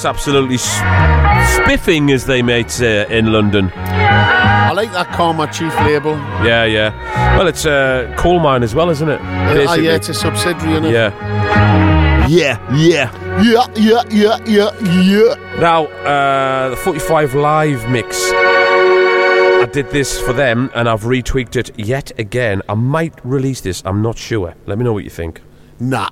Absolutely spiffing, as they may say in London. I like that Karma Chief label. Yeah, yeah. Well, it's a coal mine as well, isn't it? Yeah, it's a subsidiary, isn't it? Yeah. Yeah, yeah. Yeah, yeah, yeah, yeah, yeah. Now, the 45 Live mix. I did this for them, and I've retweaked it yet again. I might release this, I'm not sure. Let me know what you think. Nah.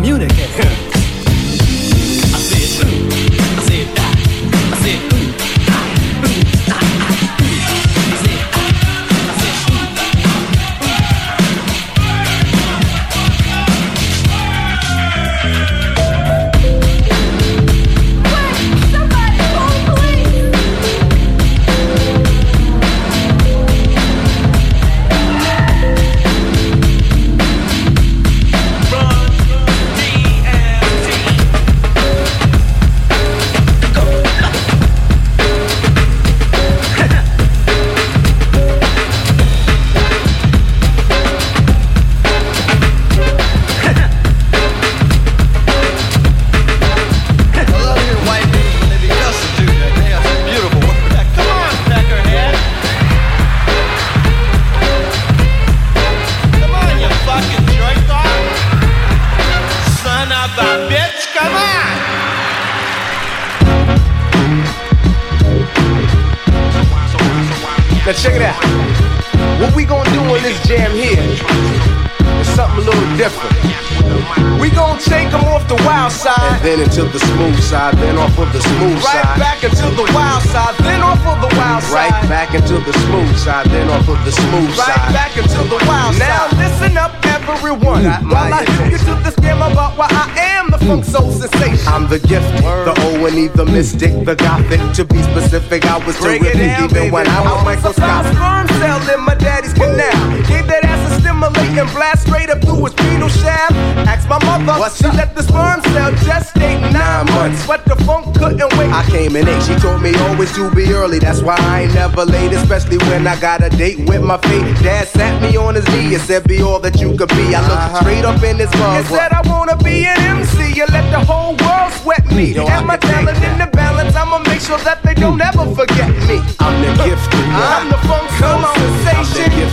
communicate. I said ooh, I said that, I said ooh, ah, ooh, ah, ooh. I said ah, I said ooh. Wait, somebody phone police. Run, DMT. Go. I love your white people if you just do that. They have some beautiful work. Come on, peckerhead. Come on, you fucking jerk off. Son of a bitch, come on. Now check it out. What we gonna do on this jam here is something a little different. We gonna take them off the wild side, Then until the smooth side, then off of the smooth right side. back into the wild side, then off of the wild Right side. back into the smooth side, then off of the smooth Right side. back into the wild Now side. listen up, everyone. While I hit you to the scam about why I am the funk soul sensation. I'm the gift, the O&E, the mystic, the gothic. To be specific, I was Break it terrific down, even baby. when I was microscopic. Sperm cell in my daddy's canal. Gave that ass a stimulating blast straight up through his penal shaft. Asked my mother, she let the sperm cell gestate 9 months. But the funk couldn't wait. I came in 8. She told me always to be early. That's why I ain't never late, especially when I got a date with my fate. Dad sat me on his knee and said, be all that you could be. I looked straight up in his mug and said, I wanna be an MC. You let the whole world sweat me. Have my talent in the balance. I'ma make sure that they don't ever forget me. I'm the gifted one. I'm the funk soul sensation.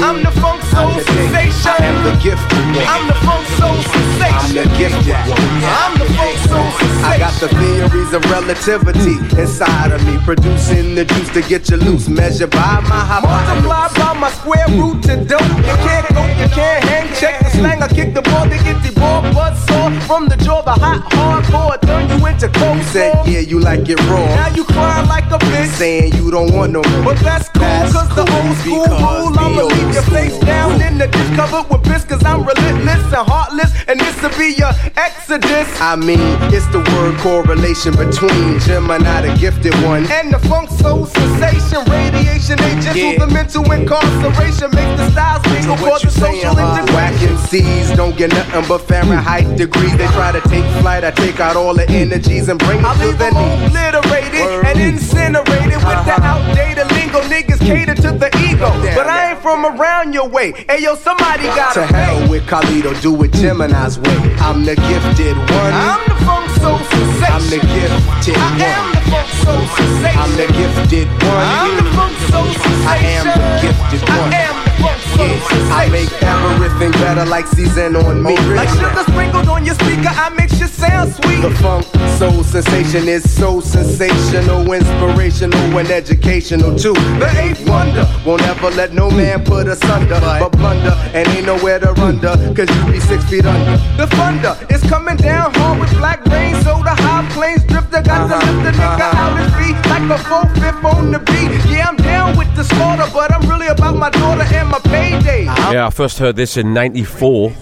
I'm the funk soul sensation. I am the gifted one. I'm the funk soul sensation. I'm the gifted one. I'm the funk soul sensation. I got the theories of relativity inside of me, producing the juice to get you loose. Measured by my hypotenuse, multiplied by my square root to do. You can't go, you can't hang. Check the slang, I kick the ball to get the ball butt sore from the jaw. The hot hardcore turn you into cold. You said, yeah, you like it raw. Now you crying like a bitch, saying you don't want no more. But that's cool, cause the old school rule. I'ma leave your face down in the dish covered with piss, cause I'm relentless and heartless, and this'll be your exodus. I mean, it's the word correlation between Gemini, the gifted one, and the funk soul sensation. Radiation agent through the mental incarceration makes the styles mingle for the social integration. Whack MCs don't get nothing but Fahrenheit degrees. They try to take flight, I take out all the energies and bring them to the knees. Obliterated and incinerated with the outdated lingo. Niggas cater to the ego, but I ain't from around your way. Ayo, somebody gotta pay. To hell with Carlito, do it Gemini's way. I'm the gifted one. I'm the funk soul sensation. I'm the gifted one. I am the funk soul sensation. I'm the gifted one. I'm the funk soul sensation. I am the gifted one. I am the funk soul sensation. I make everything better like season on me. Like sugar sprinkled on your speaker, I makes you sound sweet. The funk soul sensation is so sensational, inspirational, and educational too. The eighth wonder won't ever let no man put us under, but blunder, and ain't nowhere to run to, cause you be 6 feet under. The thunder is coming down hard with black rain, so the high plains drifter got to lift the nigga out his feet like a 4/5 on the beat. Yeah, I'm down with the slaughter, but I'm really about my daughter and my payday. Yeah, I first heard this in 1994,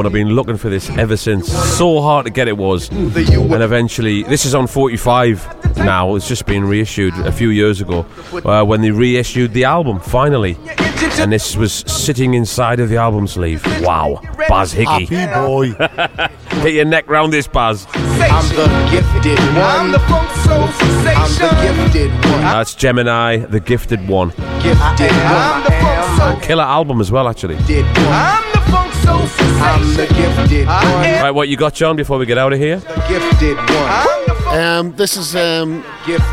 and I've been looking for this ever since. So hard to get it was, and eventually, this is on 45 now, it's just been reissued a few years ago, when they reissued the album, finally, and this was sitting inside of the album sleeve. Wow, Baz Hickey. Happy boy. Get your neck round this, Baz. I'm the gifted one. I'm the funk soul sensation. I'm the gifted one. That's Gemini, the gifted one. Gifted one. Killer album as well, actually. I'm the funk soul sensation. I'm the gifted one. Right, what you got, John, before we get out of here? The gifted one. This is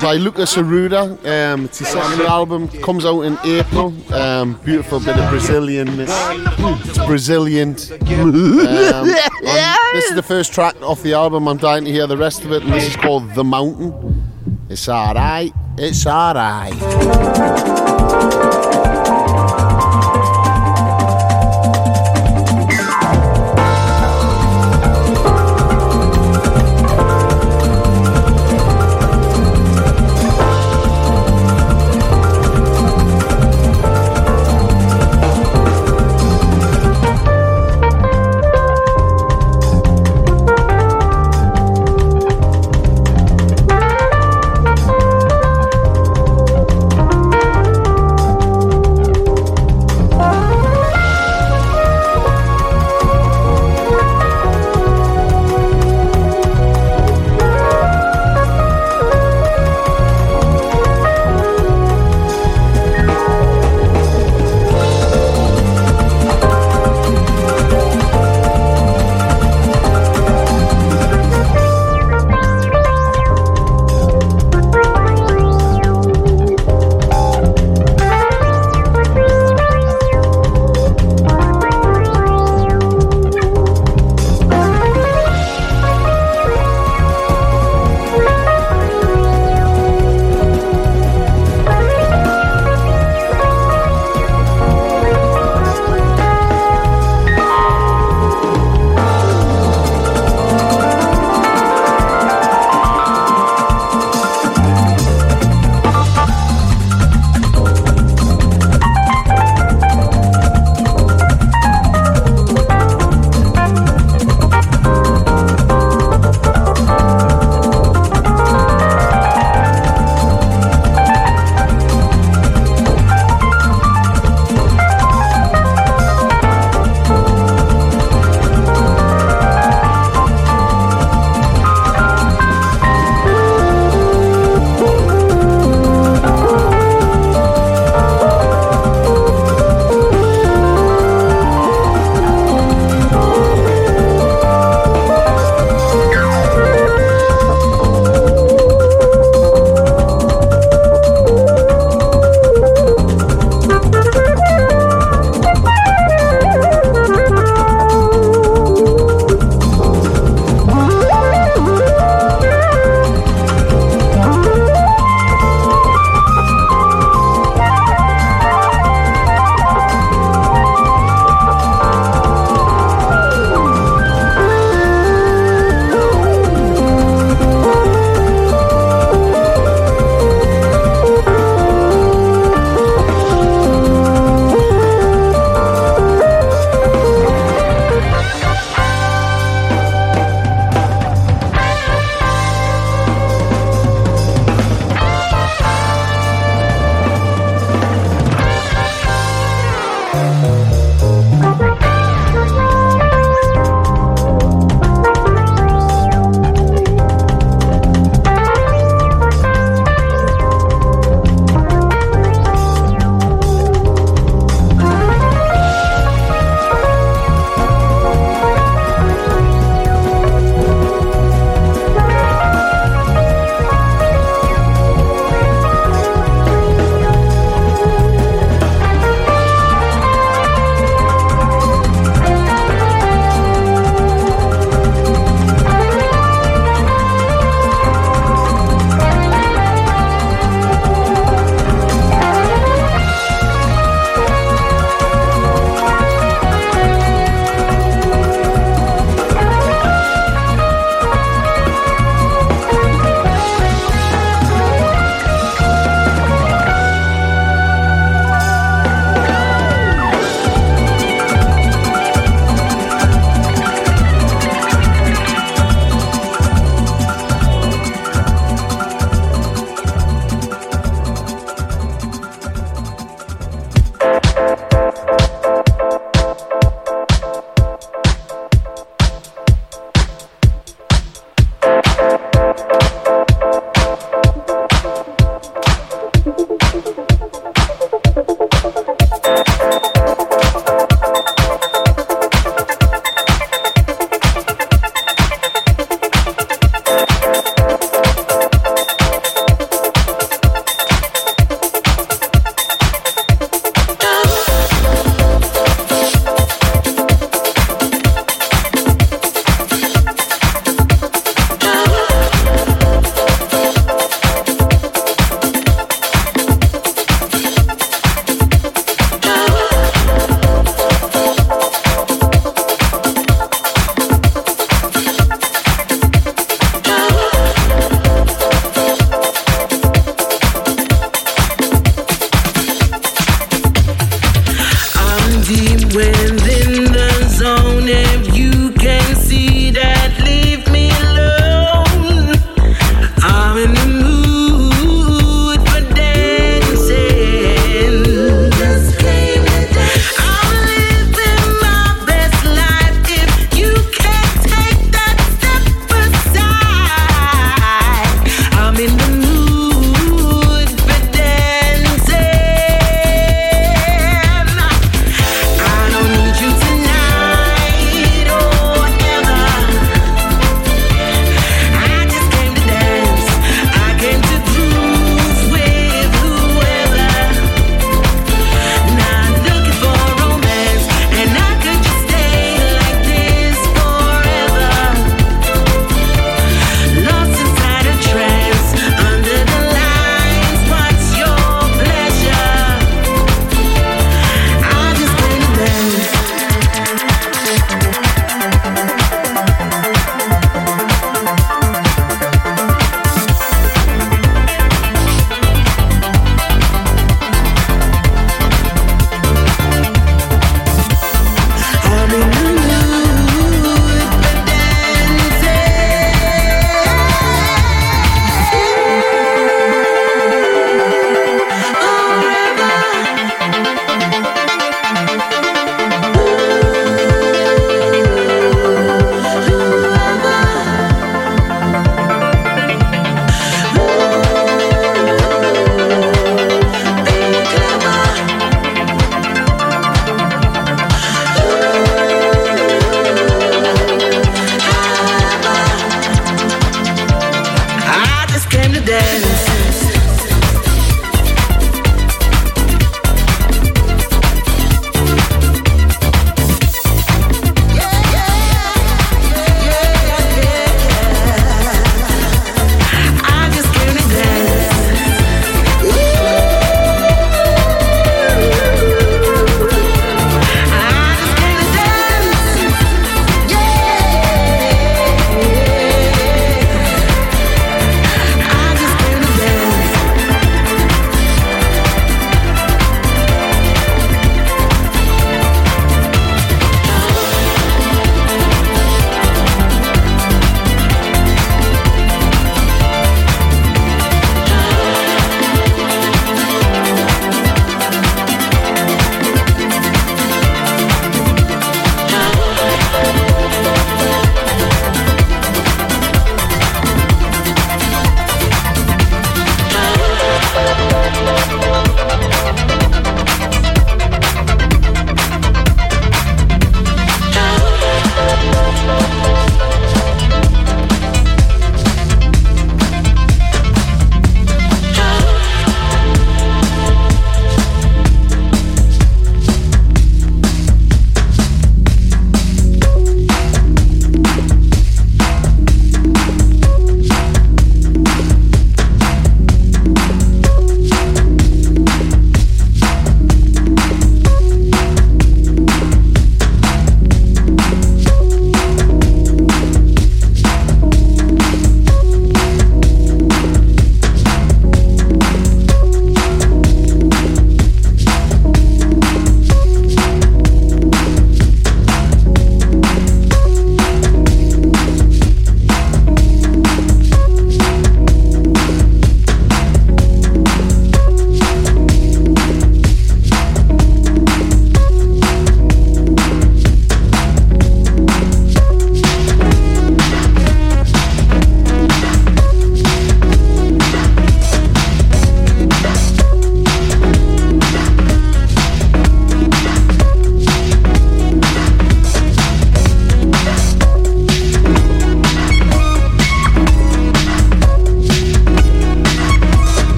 by Lucas Arruda. It's his second album. Comes out in April. Beautiful bit of Brazilian-ness. It's Brazilian. This is the first track off the album. I'm dying to hear the rest of it, and this is called The Mountain. It's alright. It's alright.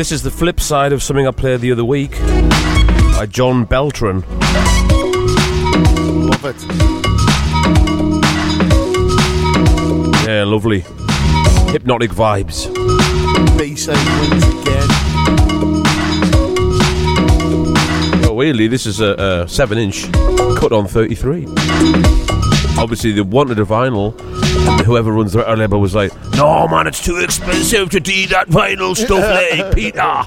This is the flip side of something I played the other week by John Beltran. Love it. Yeah, lovely. Hypnotic vibes. Baseline again. Well, weirdly, this is a 7-inch cut on 33. Obviously, they wanted a vinyl. Whoever runs the record label was like, "No, man, it's too expensive to do that vinyl stuff, like Peter.